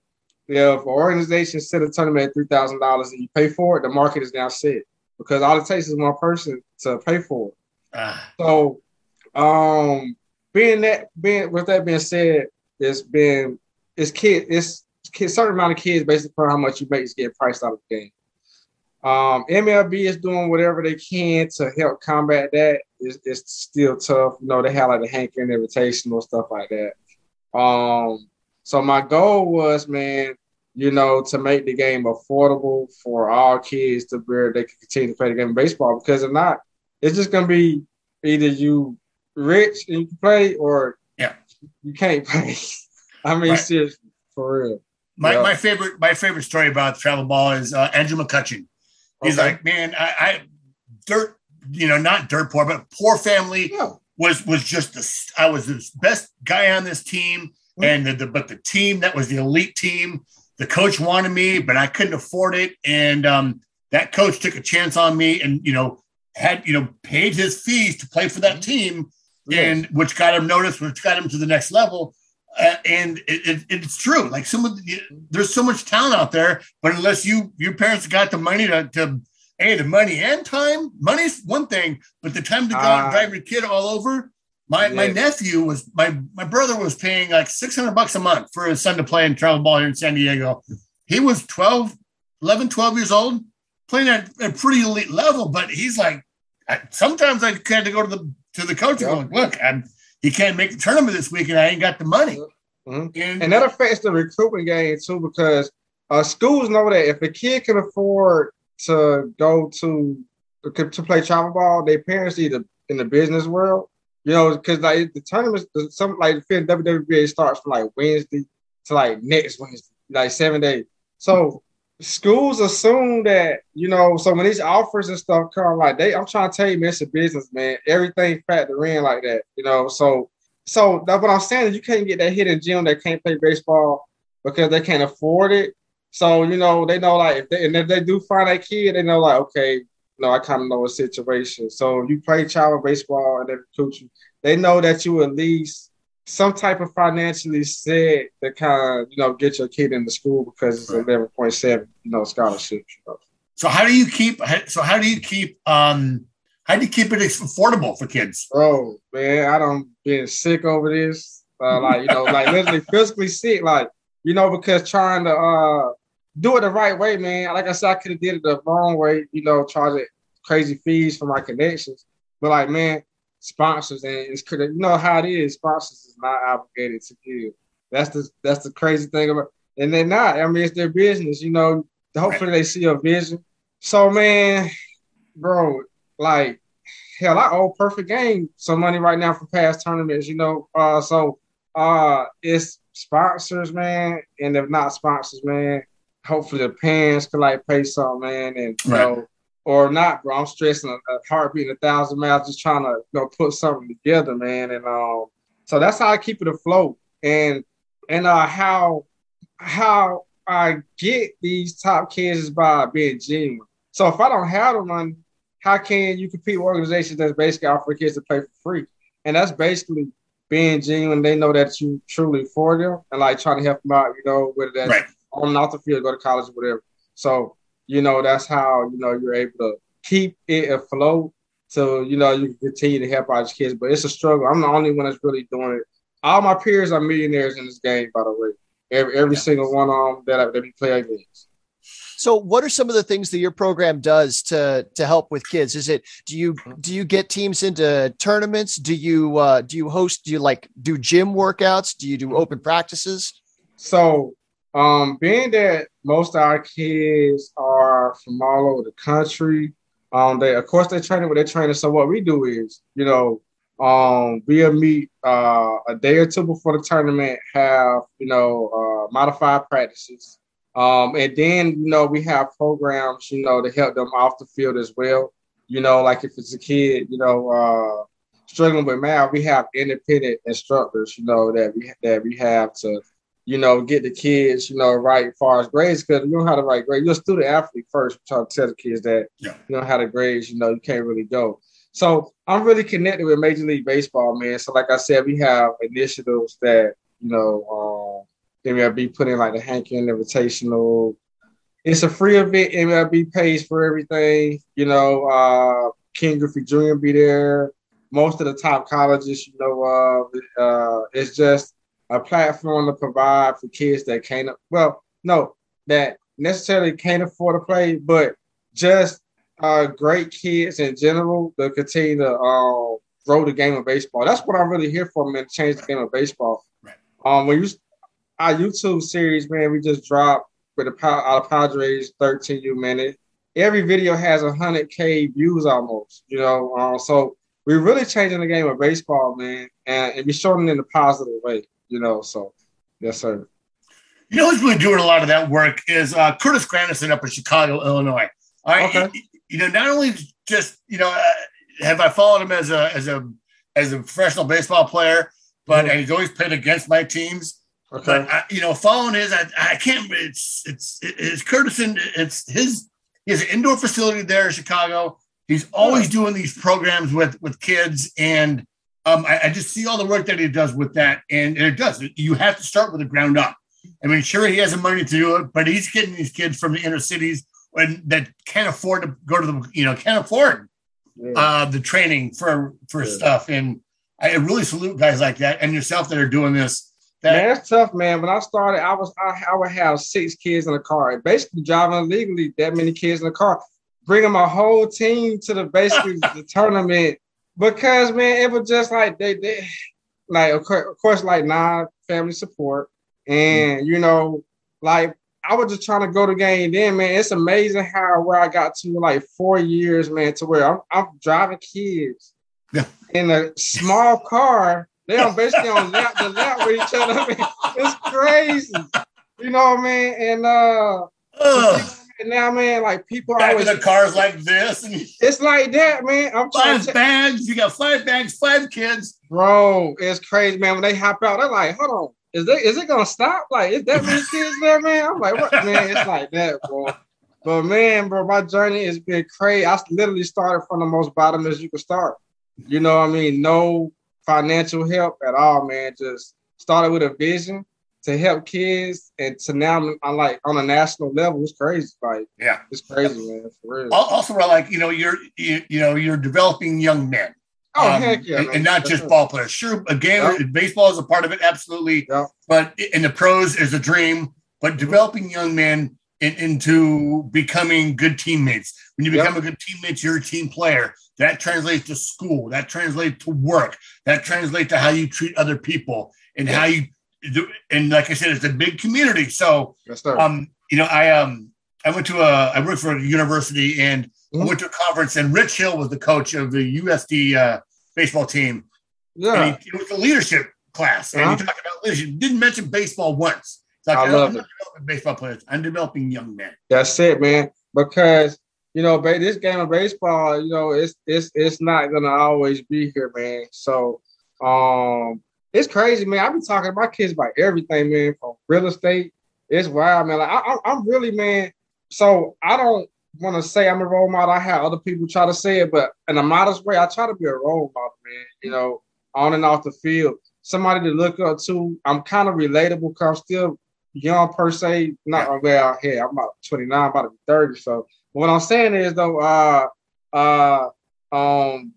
If an organization set a tournament at three thousand dollars and you pay for it, the market is now set because all it takes is one person to pay for it. Ah. So um, being that being with that being said, it's been it's kid it's Kids, certain amount of kids, based upon how much you make, is getting priced out of the game. Um, M L B is doing whatever they can to help combat that. It's, it's still tough. You know, they have like the Hank Aaron Invitational, stuff like that. Um, so my goal was, man, you know, to make the game affordable for all kids to where they can continue to play the game of baseball. Because if not, it's just going to be either you rich and you can play or yeah. you can't play. I mean, right. seriously, for real. My yep. my favorite my favorite story about travel ball is uh, Andrew McCutcheon. He's okay. like, man, I, I dirt, you know, not dirt poor, but poor family yeah. was was just the I was the best guy on this team, mm-hmm. and the, the but the team that was the elite team. The coach wanted me, but I couldn't afford it, and um, that coach took a chance on me, and you know had you know paid his fees to play for that team, mm-hmm. and which got him noticed, which got him to the next level. Uh, and it, it, it's true. Like some of the, there's so much talent out there, but unless you your parents got the money to, to hey, the money and time, money's one thing, but the time to go uh, out and drive your kid all over. My yeah. my nephew was my my brother was paying like six hundred bucks a month for his son to play in travel ball here in San Diego. He was twelve, eleven, twelve years old, playing at a pretty elite level, but he's like, I, sometimes I had to go to the to the coach yeah. and go, look, I'm. He can't make the tournament this week, and I ain't got the money. Mm-hmm. And, and that affects the recruitment game, too, because uh, schools know that if a kid can afford to go to to play travel ball, their parents either in the business world, you know, because like the tournaments, some like the W W B A starts from like Wednesday to like next Wednesday, like seven days. So schools assume that, you know, so when these offers and stuff come, like they, I'm trying to tell you, man, it's a business, man. Everything factor in like that, you know. So, so that's what I'm saying is you can't get that hidden gem that can't play baseball because they can't afford it. So, you know, they know like if they and if they do find that kid, they know like, okay, you know, I kind of know a situation. So you play child baseball and they recruit you. They know that you at least some type of financially said to kind of, you know, get your kid into school because it's eleven point seven, you know, scholarship. So how do you keep, so how do you keep, um, how do you keep it affordable for kids? Oh, man, I done been sick over this. Uh, like, you know, like literally physically sick, like, you know, because trying to uh, do it the right way, man. Like I said, I could have did it the wrong way, you know, charging crazy fees for my connections. But, like, man, sponsors, and it's you know how it is. Sponsors is not obligated to give. That's the that's the crazy thing about and they're not. I mean, it's their business, you know. Hopefully right. They see a vision. So, man, bro, like, hell, I owe Perfect Game some money right now for past tournaments, you know. Uh, so uh, it's sponsors, man, and if not sponsors, man, hopefully the parents could, like, pay some, man, and you right. know, or not, bro. I'm stressing a, a heartbeat a thousand miles just trying to, you know, put something together, man. And um, so that's how I keep it afloat. And and uh, how how I get these top kids is by being genuine. So if I don't have the money, how can you compete with organizations that's basically offering kids to play for free? And that's basically being genuine. They know that you truly for them and, like, trying to help them out, you know, whether that's right. on and off the field, go to college or whatever. So, you know, that's how, you know, you're able to keep it afloat so, you know, you can continue to help out these kids. But it's a struggle. I'm the only one that's really doing it. All my peers are millionaires in this game, by the way. Every, every yeah. single one of them that, I, that we play against. So what are some of the things that your program does to, to help with kids? Is it, do you, do you get teams into tournaments? Do you, uh, do you host, do you like do gym workouts? Do you do open practices? So um, being that most of our kids are from all over the country, um, they, of course they're training with their trainers. So what we do is, you know, Um, we'll meet uh, a day or two before the tournament, have, you know, uh, modified practices. Um, and then, you know, we have programs, you know, to help them off the field as well. You know, like if it's a kid, you know, uh, struggling with math, we have independent instructors, you know, that we, that we have to, you know, get the kids, you know, right as far as grades, because you don't have to write grades. You're a student athlete first. We try to tell the kids that yeah. you don't have the grades, you know, you can't really go. So I'm really connected with Major League Baseball, man. So like I said, we have initiatives that, you know, um, M L B put in, like the Hank Aaron Invitational. It's a free event. M L B pays for everything. You know, uh, Ken Griffey Junior be there. Most of the top colleges, you know, uh, uh, it's just a platform to provide for kids that can't, well, no, that necessarily can't afford to play, but just Uh, great kids in general to continue to uh, grow the game of baseball. That's what I'm really here for, man, to change the game of baseball. Right. Um, when you our YouTube series, man, we just dropped with the our Padres thirteen U minute. Every video has one hundred K views almost, you know. Um, so we're really changing the game of baseball, man, and, and we're showing it in a positive way, you know. So, yes, sir. You know who's really doing a lot of that work is uh, Curtis Granderson up in Chicago, Illinois. All right. Okay. It, You know, not only just, you know, uh, have I followed him as a as a as a professional baseball player, but mm-hmm. he's always played against my teams. Okay, but I, you know, following his, I, I can't. It's it's it's Curtison. It's his. He has an indoor facility there in Chicago. He's always yeah. doing these programs with with kids, and um, I, I just see all the work that he does with that, and, and it does. You have to start with the ground up. I mean, sure, he has the money to do it, but he's getting these kids from the inner cities. And that can't afford to go to the, you know, can't afford yeah. uh, the training for for yeah. stuff. And I really salute guys like that and yourself that are doing this. That- man, that's tough, man. When I started, I was I, I would have six kids in a car, basically driving illegally. That many kids in a car, bringing my whole team to the basically the tournament because, man, it was just like they they like of course, of course like non-family support and mm-hmm. you know like. I was just trying to go to game then, man. It's amazing how where I got to like four years, man, to where I'm, I'm driving kids yeah. in a small car. They are basically on lap to lap with each other. I mean, it's crazy. You know what I mean? And uh, right now, man, like people back always in the cars like this. It's like that, man. I'm five to... bags. You got five bags, five kids. Bro, it's crazy, man. When they hop out, they're like, hold on. Is they, is it gonna stop? Like, is that many kids there, man? I'm like, what, man? It's like that, bro. But man, bro, my journey has been crazy. I literally started from the most bottom as you could start. You know what I mean? No financial help at all, man. Just started with a vision to help kids, and to now I'm like on a national level. It's crazy, like yeah, it's crazy, man. For real. Also, like you know, you're you, you know you're developing young men. Oh, um, heck yeah. And, and not just ball players. Sure, a game, yeah. baseball is a part of it, absolutely. Yeah. But in the pros is a dream. But developing young men in, into becoming good teammates. When you become yep. a good teammate, you're a team player. That translates to school. That translates to work. That translates to how you treat other people and yep. how you do. And like I said, it's a big community. So, yes, um, you know, I um, I went to a I worked for a university and mm-hmm. I went to a conference, and Rich Hill was the coach of the U S D uh, baseball team. Yeah, and he, it was a leadership class, uh-huh. and he talked about leadership. Didn't mention baseball once. Like, I love I'm not it. Developing baseball players. I'm developing young men. That's it, man. Because you know, this game of baseball, you know, it's it's it's not gonna always be here, man. So, um, it's crazy, man. I've been talking to my kids about everything, man, from real estate. It's wild, man. Like, I, I'm really, man. So I don't want to say I'm a role model. I have other people try to say it, but in a modest way, I try to be a role model, man. You know, on and off the field, somebody to look up to. I'm kind of relatable because I'm still young per se, not yeah. well, hey, I'm about twenty-nine, about to be thirty. So what I'm saying is though, uh uh um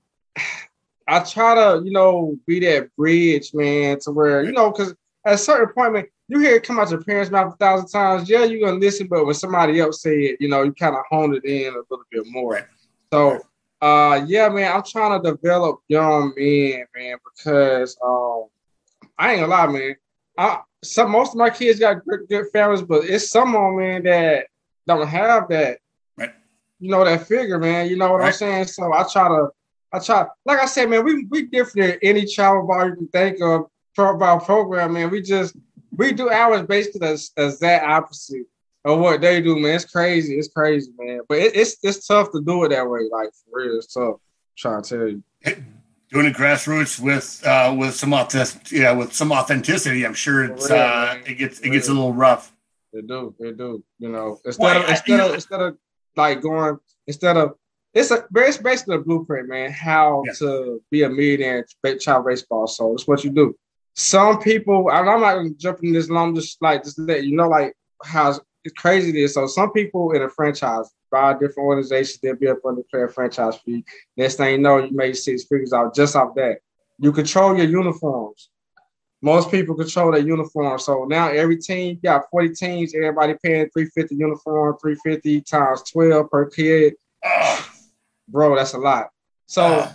I try to, you know, be that bridge, man, to where, you know, because at a certain point, man, you hear it come out your parents' mouth a thousand times, yeah, you're gonna listen, but when somebody else say it, you know, you kind of hone it in a little bit more. So uh yeah, man, I'm trying to develop young men, man, because um I ain't gonna lie, man. I Some, most of my kids got good, good families, but it's some of them, man, that don't have that, right. you know, that figure, man. You know what right. I'm saying? So I try to, I try, like I said, man, we we different than any travel ball you can think of, pro ball program, man. We just, we do ours basically as, as that opposite of what they do, man. It's crazy. It's crazy, man. But it, it's it's tough to do it that way. Like, for real, it's tough. I'm trying to tell you. Doing it grassroots with uh, with some authenticity, yeah, with some authenticity, I'm sure it's really, uh, it gets it gets really. a little rough. It do, it do. You know, instead well, of I, instead of know. instead of like going instead of it's a it's basically a blueprint, man. How yeah. to be a millionaire in child baseball. So it's what you do. Some people, I'm not gonna jump in this long, just like just let you know, like how crazy it is. So some people in a franchise. Five different organizations, they'll be up on the player franchise fee. Next thing you know, you made six figures out just off that. You control your uniforms. Most people control their uniforms. So now every team, you got forty teams, everybody paying three hundred fifty dollars uniform, three hundred fifty dollars times twelve per kid. Bro, that's a lot. So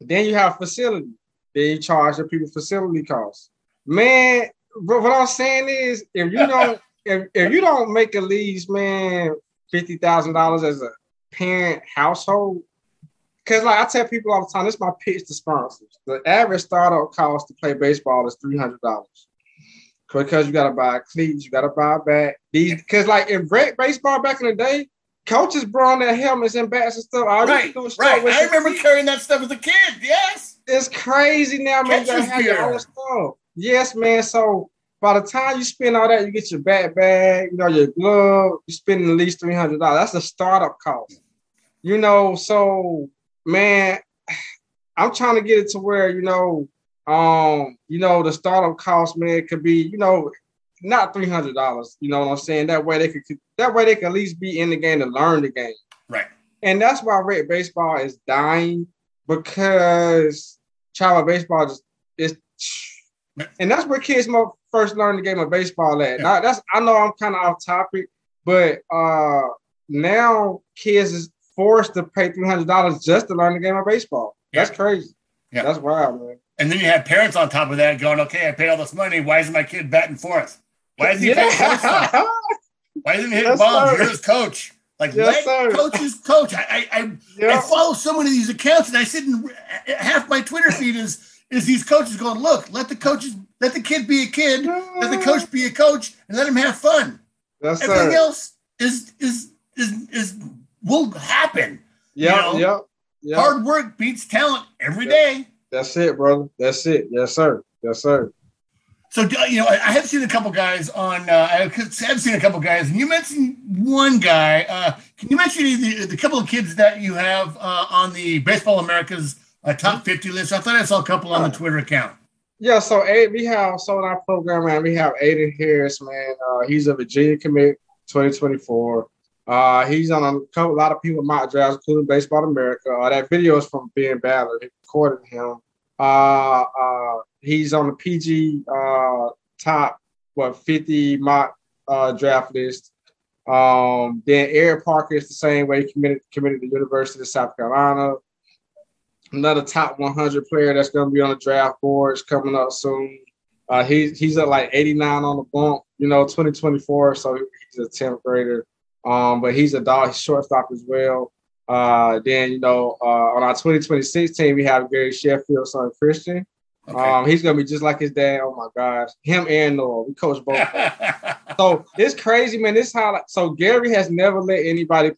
then you have facility. Then you charge your people facility costs. Man, bro, what I'm saying is if you don't, if, if you don't make a lease, man. Fifty thousand dollars as a parent household, because like I tell people all the time, this is my pitch to sponsors. The average startup cost to play baseball is three hundred dollars, because you got to buy cleats, you got to buy a bat. These because like in baseball back in the day, coaches brought on their helmets and bats and stuff. All right, do was right. I remember feet. carrying that stuff as a kid. Yes, it's crazy now, man. You gotta have your own stuff. Yes, man. So. By the time you spend all that, you get your bat bag, you know, your glove, you spend at least three hundred dollars. That's a startup cost. You know, so, man, I'm trying to get it to where, you know, um, you know, the startup cost, man, could be, you know, not three hundred dollars. You know what I'm saying? That way they could, that way they could at least be in the game to learn the game. Right. And that's why red baseball is dying, because child baseball just is, and that's where kids more. First learned the game of baseball at. Yeah. Now, that's I know I'm kind of off topic, but uh, now kids is forced to pay three hundred dollars just to learn the game of baseball. Yeah. That's crazy. Yeah. That's wild, man. And then you have parents on top of that going, okay, I paid all this money. Why isn't my kid batting fourth? Why isn't he yeah. hitting fourth? Why isn't he hitting yes, bombs? Sir. You're his coach. Like, yes, let coaches coach. I I, I, yep. I follow so many of these accounts, and I sit in half my Twitter feed is is these coaches going, look, let the coaches let the kid be a kid, let the coach be a coach, and let him have fun. That's Everything it. else is is is is will happen. Yeah, you know? yeah, yeah. Hard work beats talent every yeah. day. That's it, brother. That's it. Yes, sir. Yes, sir. So you know, I have seen a couple guys on. Uh, I have seen a couple guys, and you mentioned one guy. Uh, can you mention the, the couple of kids that you have uh, on the Baseball America's uh, top fifty list? I thought I saw a couple on the Twitter account. Yeah, so hey, we have so in our program, man, we have Aiden Harris, man. Uh, he's a Virginia commit, twenty twenty-four. Uh, he's on a, couple, a lot of people mock drafts, including Baseball America. Uh, that video is from Ben Ballard. He recorded him. Uh, uh, he's on the P G uh, top what fifty mock uh, draft list. Um, then Eric Parker is the same way, committed committed to the University of South Carolina. Another top one hundred player that's going to be on the draft board is coming up soon. Uh, he, he's at like eighty-nine on the bump, you know, twenty twenty-four, so he's a tenth grader. Um, but he's a dog, he's shortstop as well. Uh, then, you know, uh, on our twenty twenty-six team, we have Gary Sheffield's son, Christian. Okay. Um, he's going to be just like his dad. Oh, my gosh. Him and Noah. We coach both. So it's crazy, man. This how. Like, so Gary has never let anybody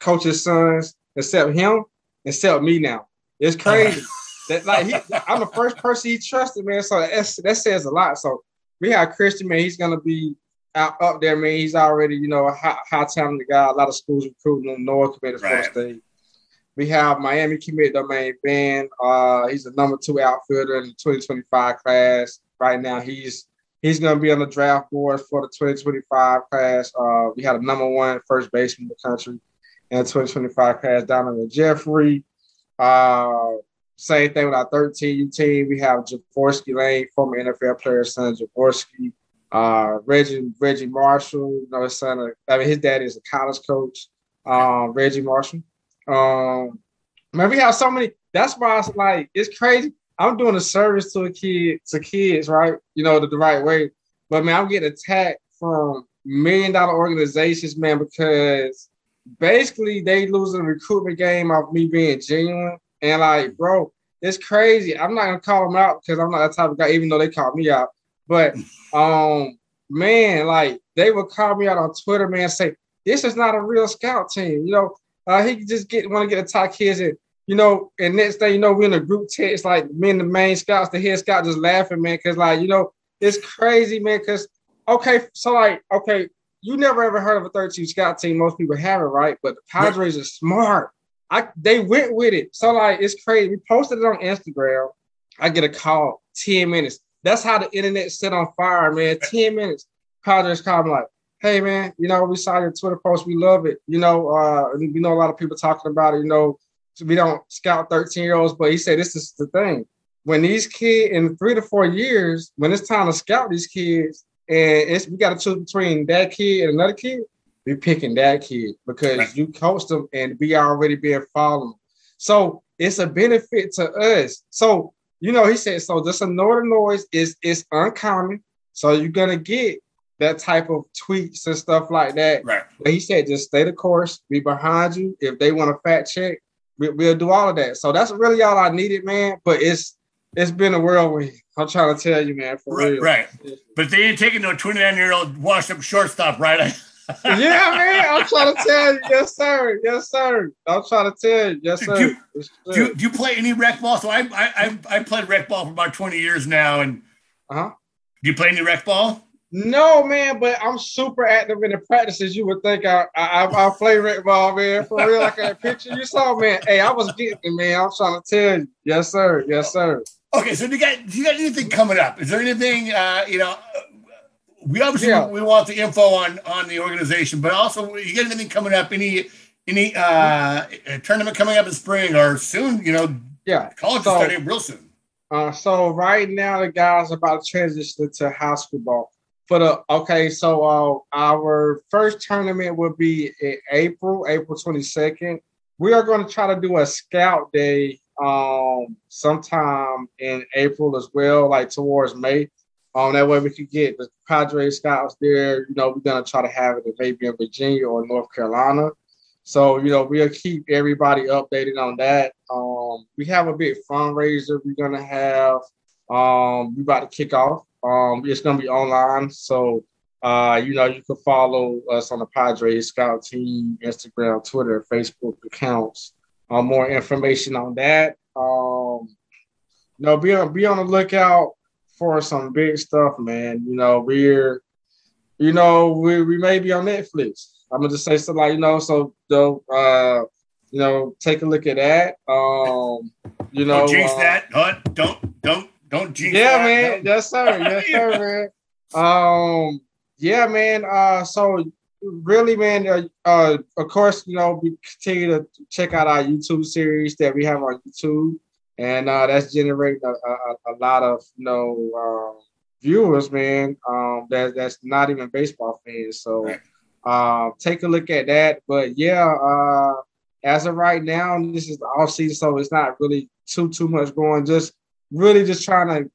coach his sons except him, except me now. It's crazy. that like he, I'm the first person he trusted, man. So that's, that says a lot. So we have Christian, man. He's going to be out, up there, man. He's already, you know, a high, high talented guy. A lot of schools recruiting him. Noah committed for the state. We have Miami committed to Main Band. Uh, he's the number two outfielder in the twenty twenty-five class. Right now, he's he's going to be on the draft board for the twenty twenty-five class. Uh, we had a number one first baseman in the country in the twenty twenty-five class, Donovan Jeffrey. Uh, same thing with our thirteen team. We have Javorski Lane, former N F L player, son Javorski. Uh, Reggie Reggie Marshall, you know, his son. Of, I mean, his dad is a college coach. Um, Reggie Marshall. Um, man, we have so many. That's why it's like it's crazy. I'm doing a service to a kid, to kids, right? You know, the, the right way. But man, I'm getting attacked from million dollar organizations, man, because basically they losing the recruitment game of me being genuine. And like, bro, it's crazy. I'm not gonna call them out because I'm not that type of guy, even though they called me out. But um, man, like they would call me out on Twitter, man, and say this is not a real scout team, you know. Uh, he just get want to get attack kids, and you know, and next thing you know, we're in a group text, like me and the main scouts, the head scout, just laughing, man, because like you know, it's crazy, man. Because okay, so like okay, you never ever heard of a thirteen scout team. Most people haven't, right? But the Padres are smart. I they went with it, so like it's crazy. We posted it on Instagram. I get a call ten minutes. That's how the internet set on fire, man. ten minutes. Padres called me like, hey, man, you know, we saw your Twitter post. We love it. You know, uh, we know a lot of people talking about it. You know, we don't scout thirteen-year-olds, but he said this is the thing. When these kids, in three to four years, when it's time to scout these kids, and it's, we got to choose between that kid and another kid, we're picking that kid because right. you coached them and we already been following. So it's a benefit to us. So, you know, he said, so this northern noise is it's uncommon. So you're going to get that type of tweets and stuff like that. Right. But he said, just stay the course, be behind you. If they want to fact check, we, we'll do all of that. So that's really all I needed, man. But it's it's been a whirlwind. I'm trying to tell you, man, for right, real. Right. But they ain't taking no twenty-nine-year-old washed-up shortstop, right? Yeah, man. I'm trying to tell you. Yes, sir. Yes, sir. I'm trying to tell you. Yes, sir. Do you, yes, sir. Do you, do you play any rec ball? So I I I, I played rec ball for about twenty years now. And uh-huh. Do you play any rec ball? No, man, but I'm super active in the practices. You would think I I, I play rec ball, man. For real, like that picture you saw, man. Hey, I was getting it, man. I'm trying to tell you. Yes, sir. Yes, sir. Okay, so do you got do you got anything coming up? Is there anything, uh, you know, we obviously yeah. we want the info on, on the organization, but also you got anything coming up? Any any uh, tournament coming up in spring or soon? You know, yeah, college so, is starting real soon. Uh, so right now the guys are about to transition to high school ball. For the, okay, so uh, our first tournament will be in April, April twenty-second. We are going to try to do a scout day um, sometime in April as well, like towards May. Um, that way we could get the Padres scouts there. You know, we're going to try to have it maybe in Virginia or North Carolina. So, you know, we'll keep everybody updated on that. Um, we have a big fundraiser we're going to have. Um, we're about to kick off. Um, it's going to be online, so uh, you know you can follow us on the Padres Scout Team Instagram, Twitter, Facebook accounts. Um, more information on that. Um, you know, be on be on the lookout for some big stuff, man. You know, we're you know we we may be on Netflix. I'm gonna just say something like you know, so don't uh, you know take a look at that. Um, you know, don't jinx uh, that. Huh? Don't don't. Don't jinx yeah, that, man. No. Yes, sir. Yes, sir, man. Um, yeah, man. Uh, so really, man. Uh, uh, of course, you know, we continue to check out our YouTube series that we have on YouTube, and uh, that's generating a, a, a lot of you know uh, viewers, man. Um, that that's not even baseball fans. So uh, take a look at that. But yeah, uh, as of right now, this is the off season, so it's not really too too much going. Just really just trying to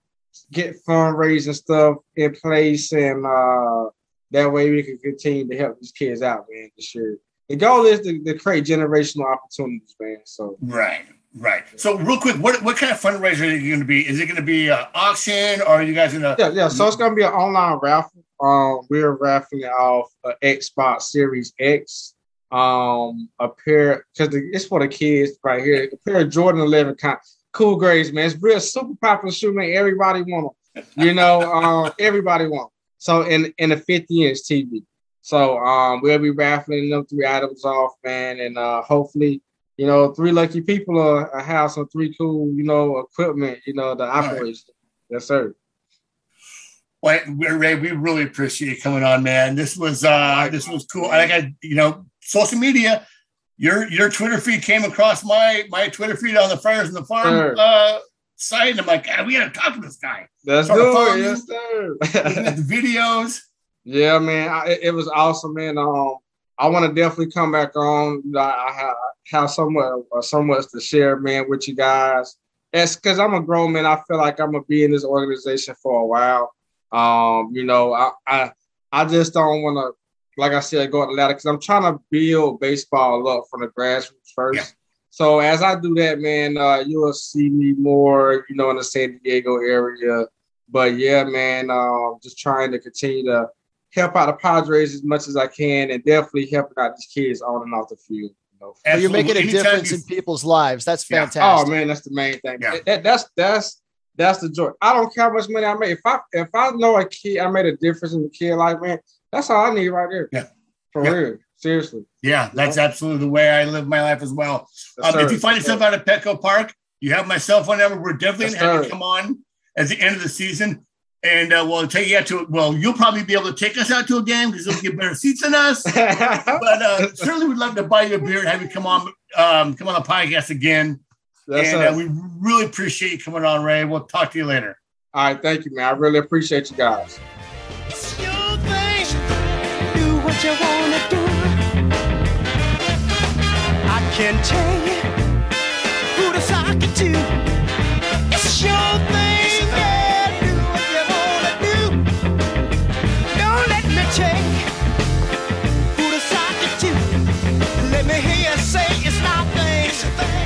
get fundraising stuff in place, and uh, that way we can continue to help these kids out, man. For sure, the goal is to, to create generational opportunities, man. So right. Right. So real quick, what what kind of fundraiser are you going to be? Is it going to be an auction, or are you guys going to? Yeah, yeah. So it's going to be an online raffle. Um, we're raffling off an Xbox Series X, um, a pair, because it's for the kids right here, a pair of Jordan eleven con- cool grades, man. It's real super popular shoe, man. Everybody want them. You know, um, everybody want them. So in, in a fifty inch T V. So um, we'll be raffling them three items off, man, and uh, hopefully, you know, three lucky people are a house or three cool, you know, equipment, you know, the operation. Right. Yes, sir. Well, Ray, we really appreciate you coming on, man. This was uh, this was cool. I got, you know, social media. Your your Twitter feed came across my my Twitter feed on the Friars and the Farm uh, site, and I'm like, God, we got to talk to this guy. That's good, yes, sir. The videos. Yeah, man, I, it was awesome, man. Um, I want to definitely come back on. I, I have. Have somewhat or somewhat to share, man, with you guys. That's because I'm a grown man. I feel like I'm gonna be in this organization for a while. Um, you know, I I, I just don't want to, like I said, go up the ladder, because I'm trying to build baseball up from the grassroots first. Yeah. So as I do that, man, uh, you'll see me more, you know, in the San Diego area. But yeah, man, uh, just trying to continue to help out the Padres as much as I can, and definitely helping out these kids on and off the field. No. Well, you're making a Anytime difference you... in people's lives. That's fantastic. Yeah. Oh man, that's the main thing. Yeah. That, that's that's that's the joy. I don't care how much money I make. If I if I know a kid, I made a difference in the kid life, man. That's all I need right there. Yeah, for yeah. real, seriously. Yeah, that's yeah. absolutely the way I live my life as well. Um, if you find yourself out at Petco Park, you have my cell phone number. We're definitely going to have you come on at the end of the season, and uh, we'll take you out to. Well, you'll probably be able to take us out to a game because you'll get better seats than us. But uh, certainly, we'd love to buy you a beer and have you come on, um, come on the podcast again. That's and uh, we really appreciate you coming on, Ray. We'll talk to you later. All right, thank you, man. I really appreciate you guys. It's your thing. Do what you want to do. I can't tell you who to talk to. It's your thing. Say it's my thing.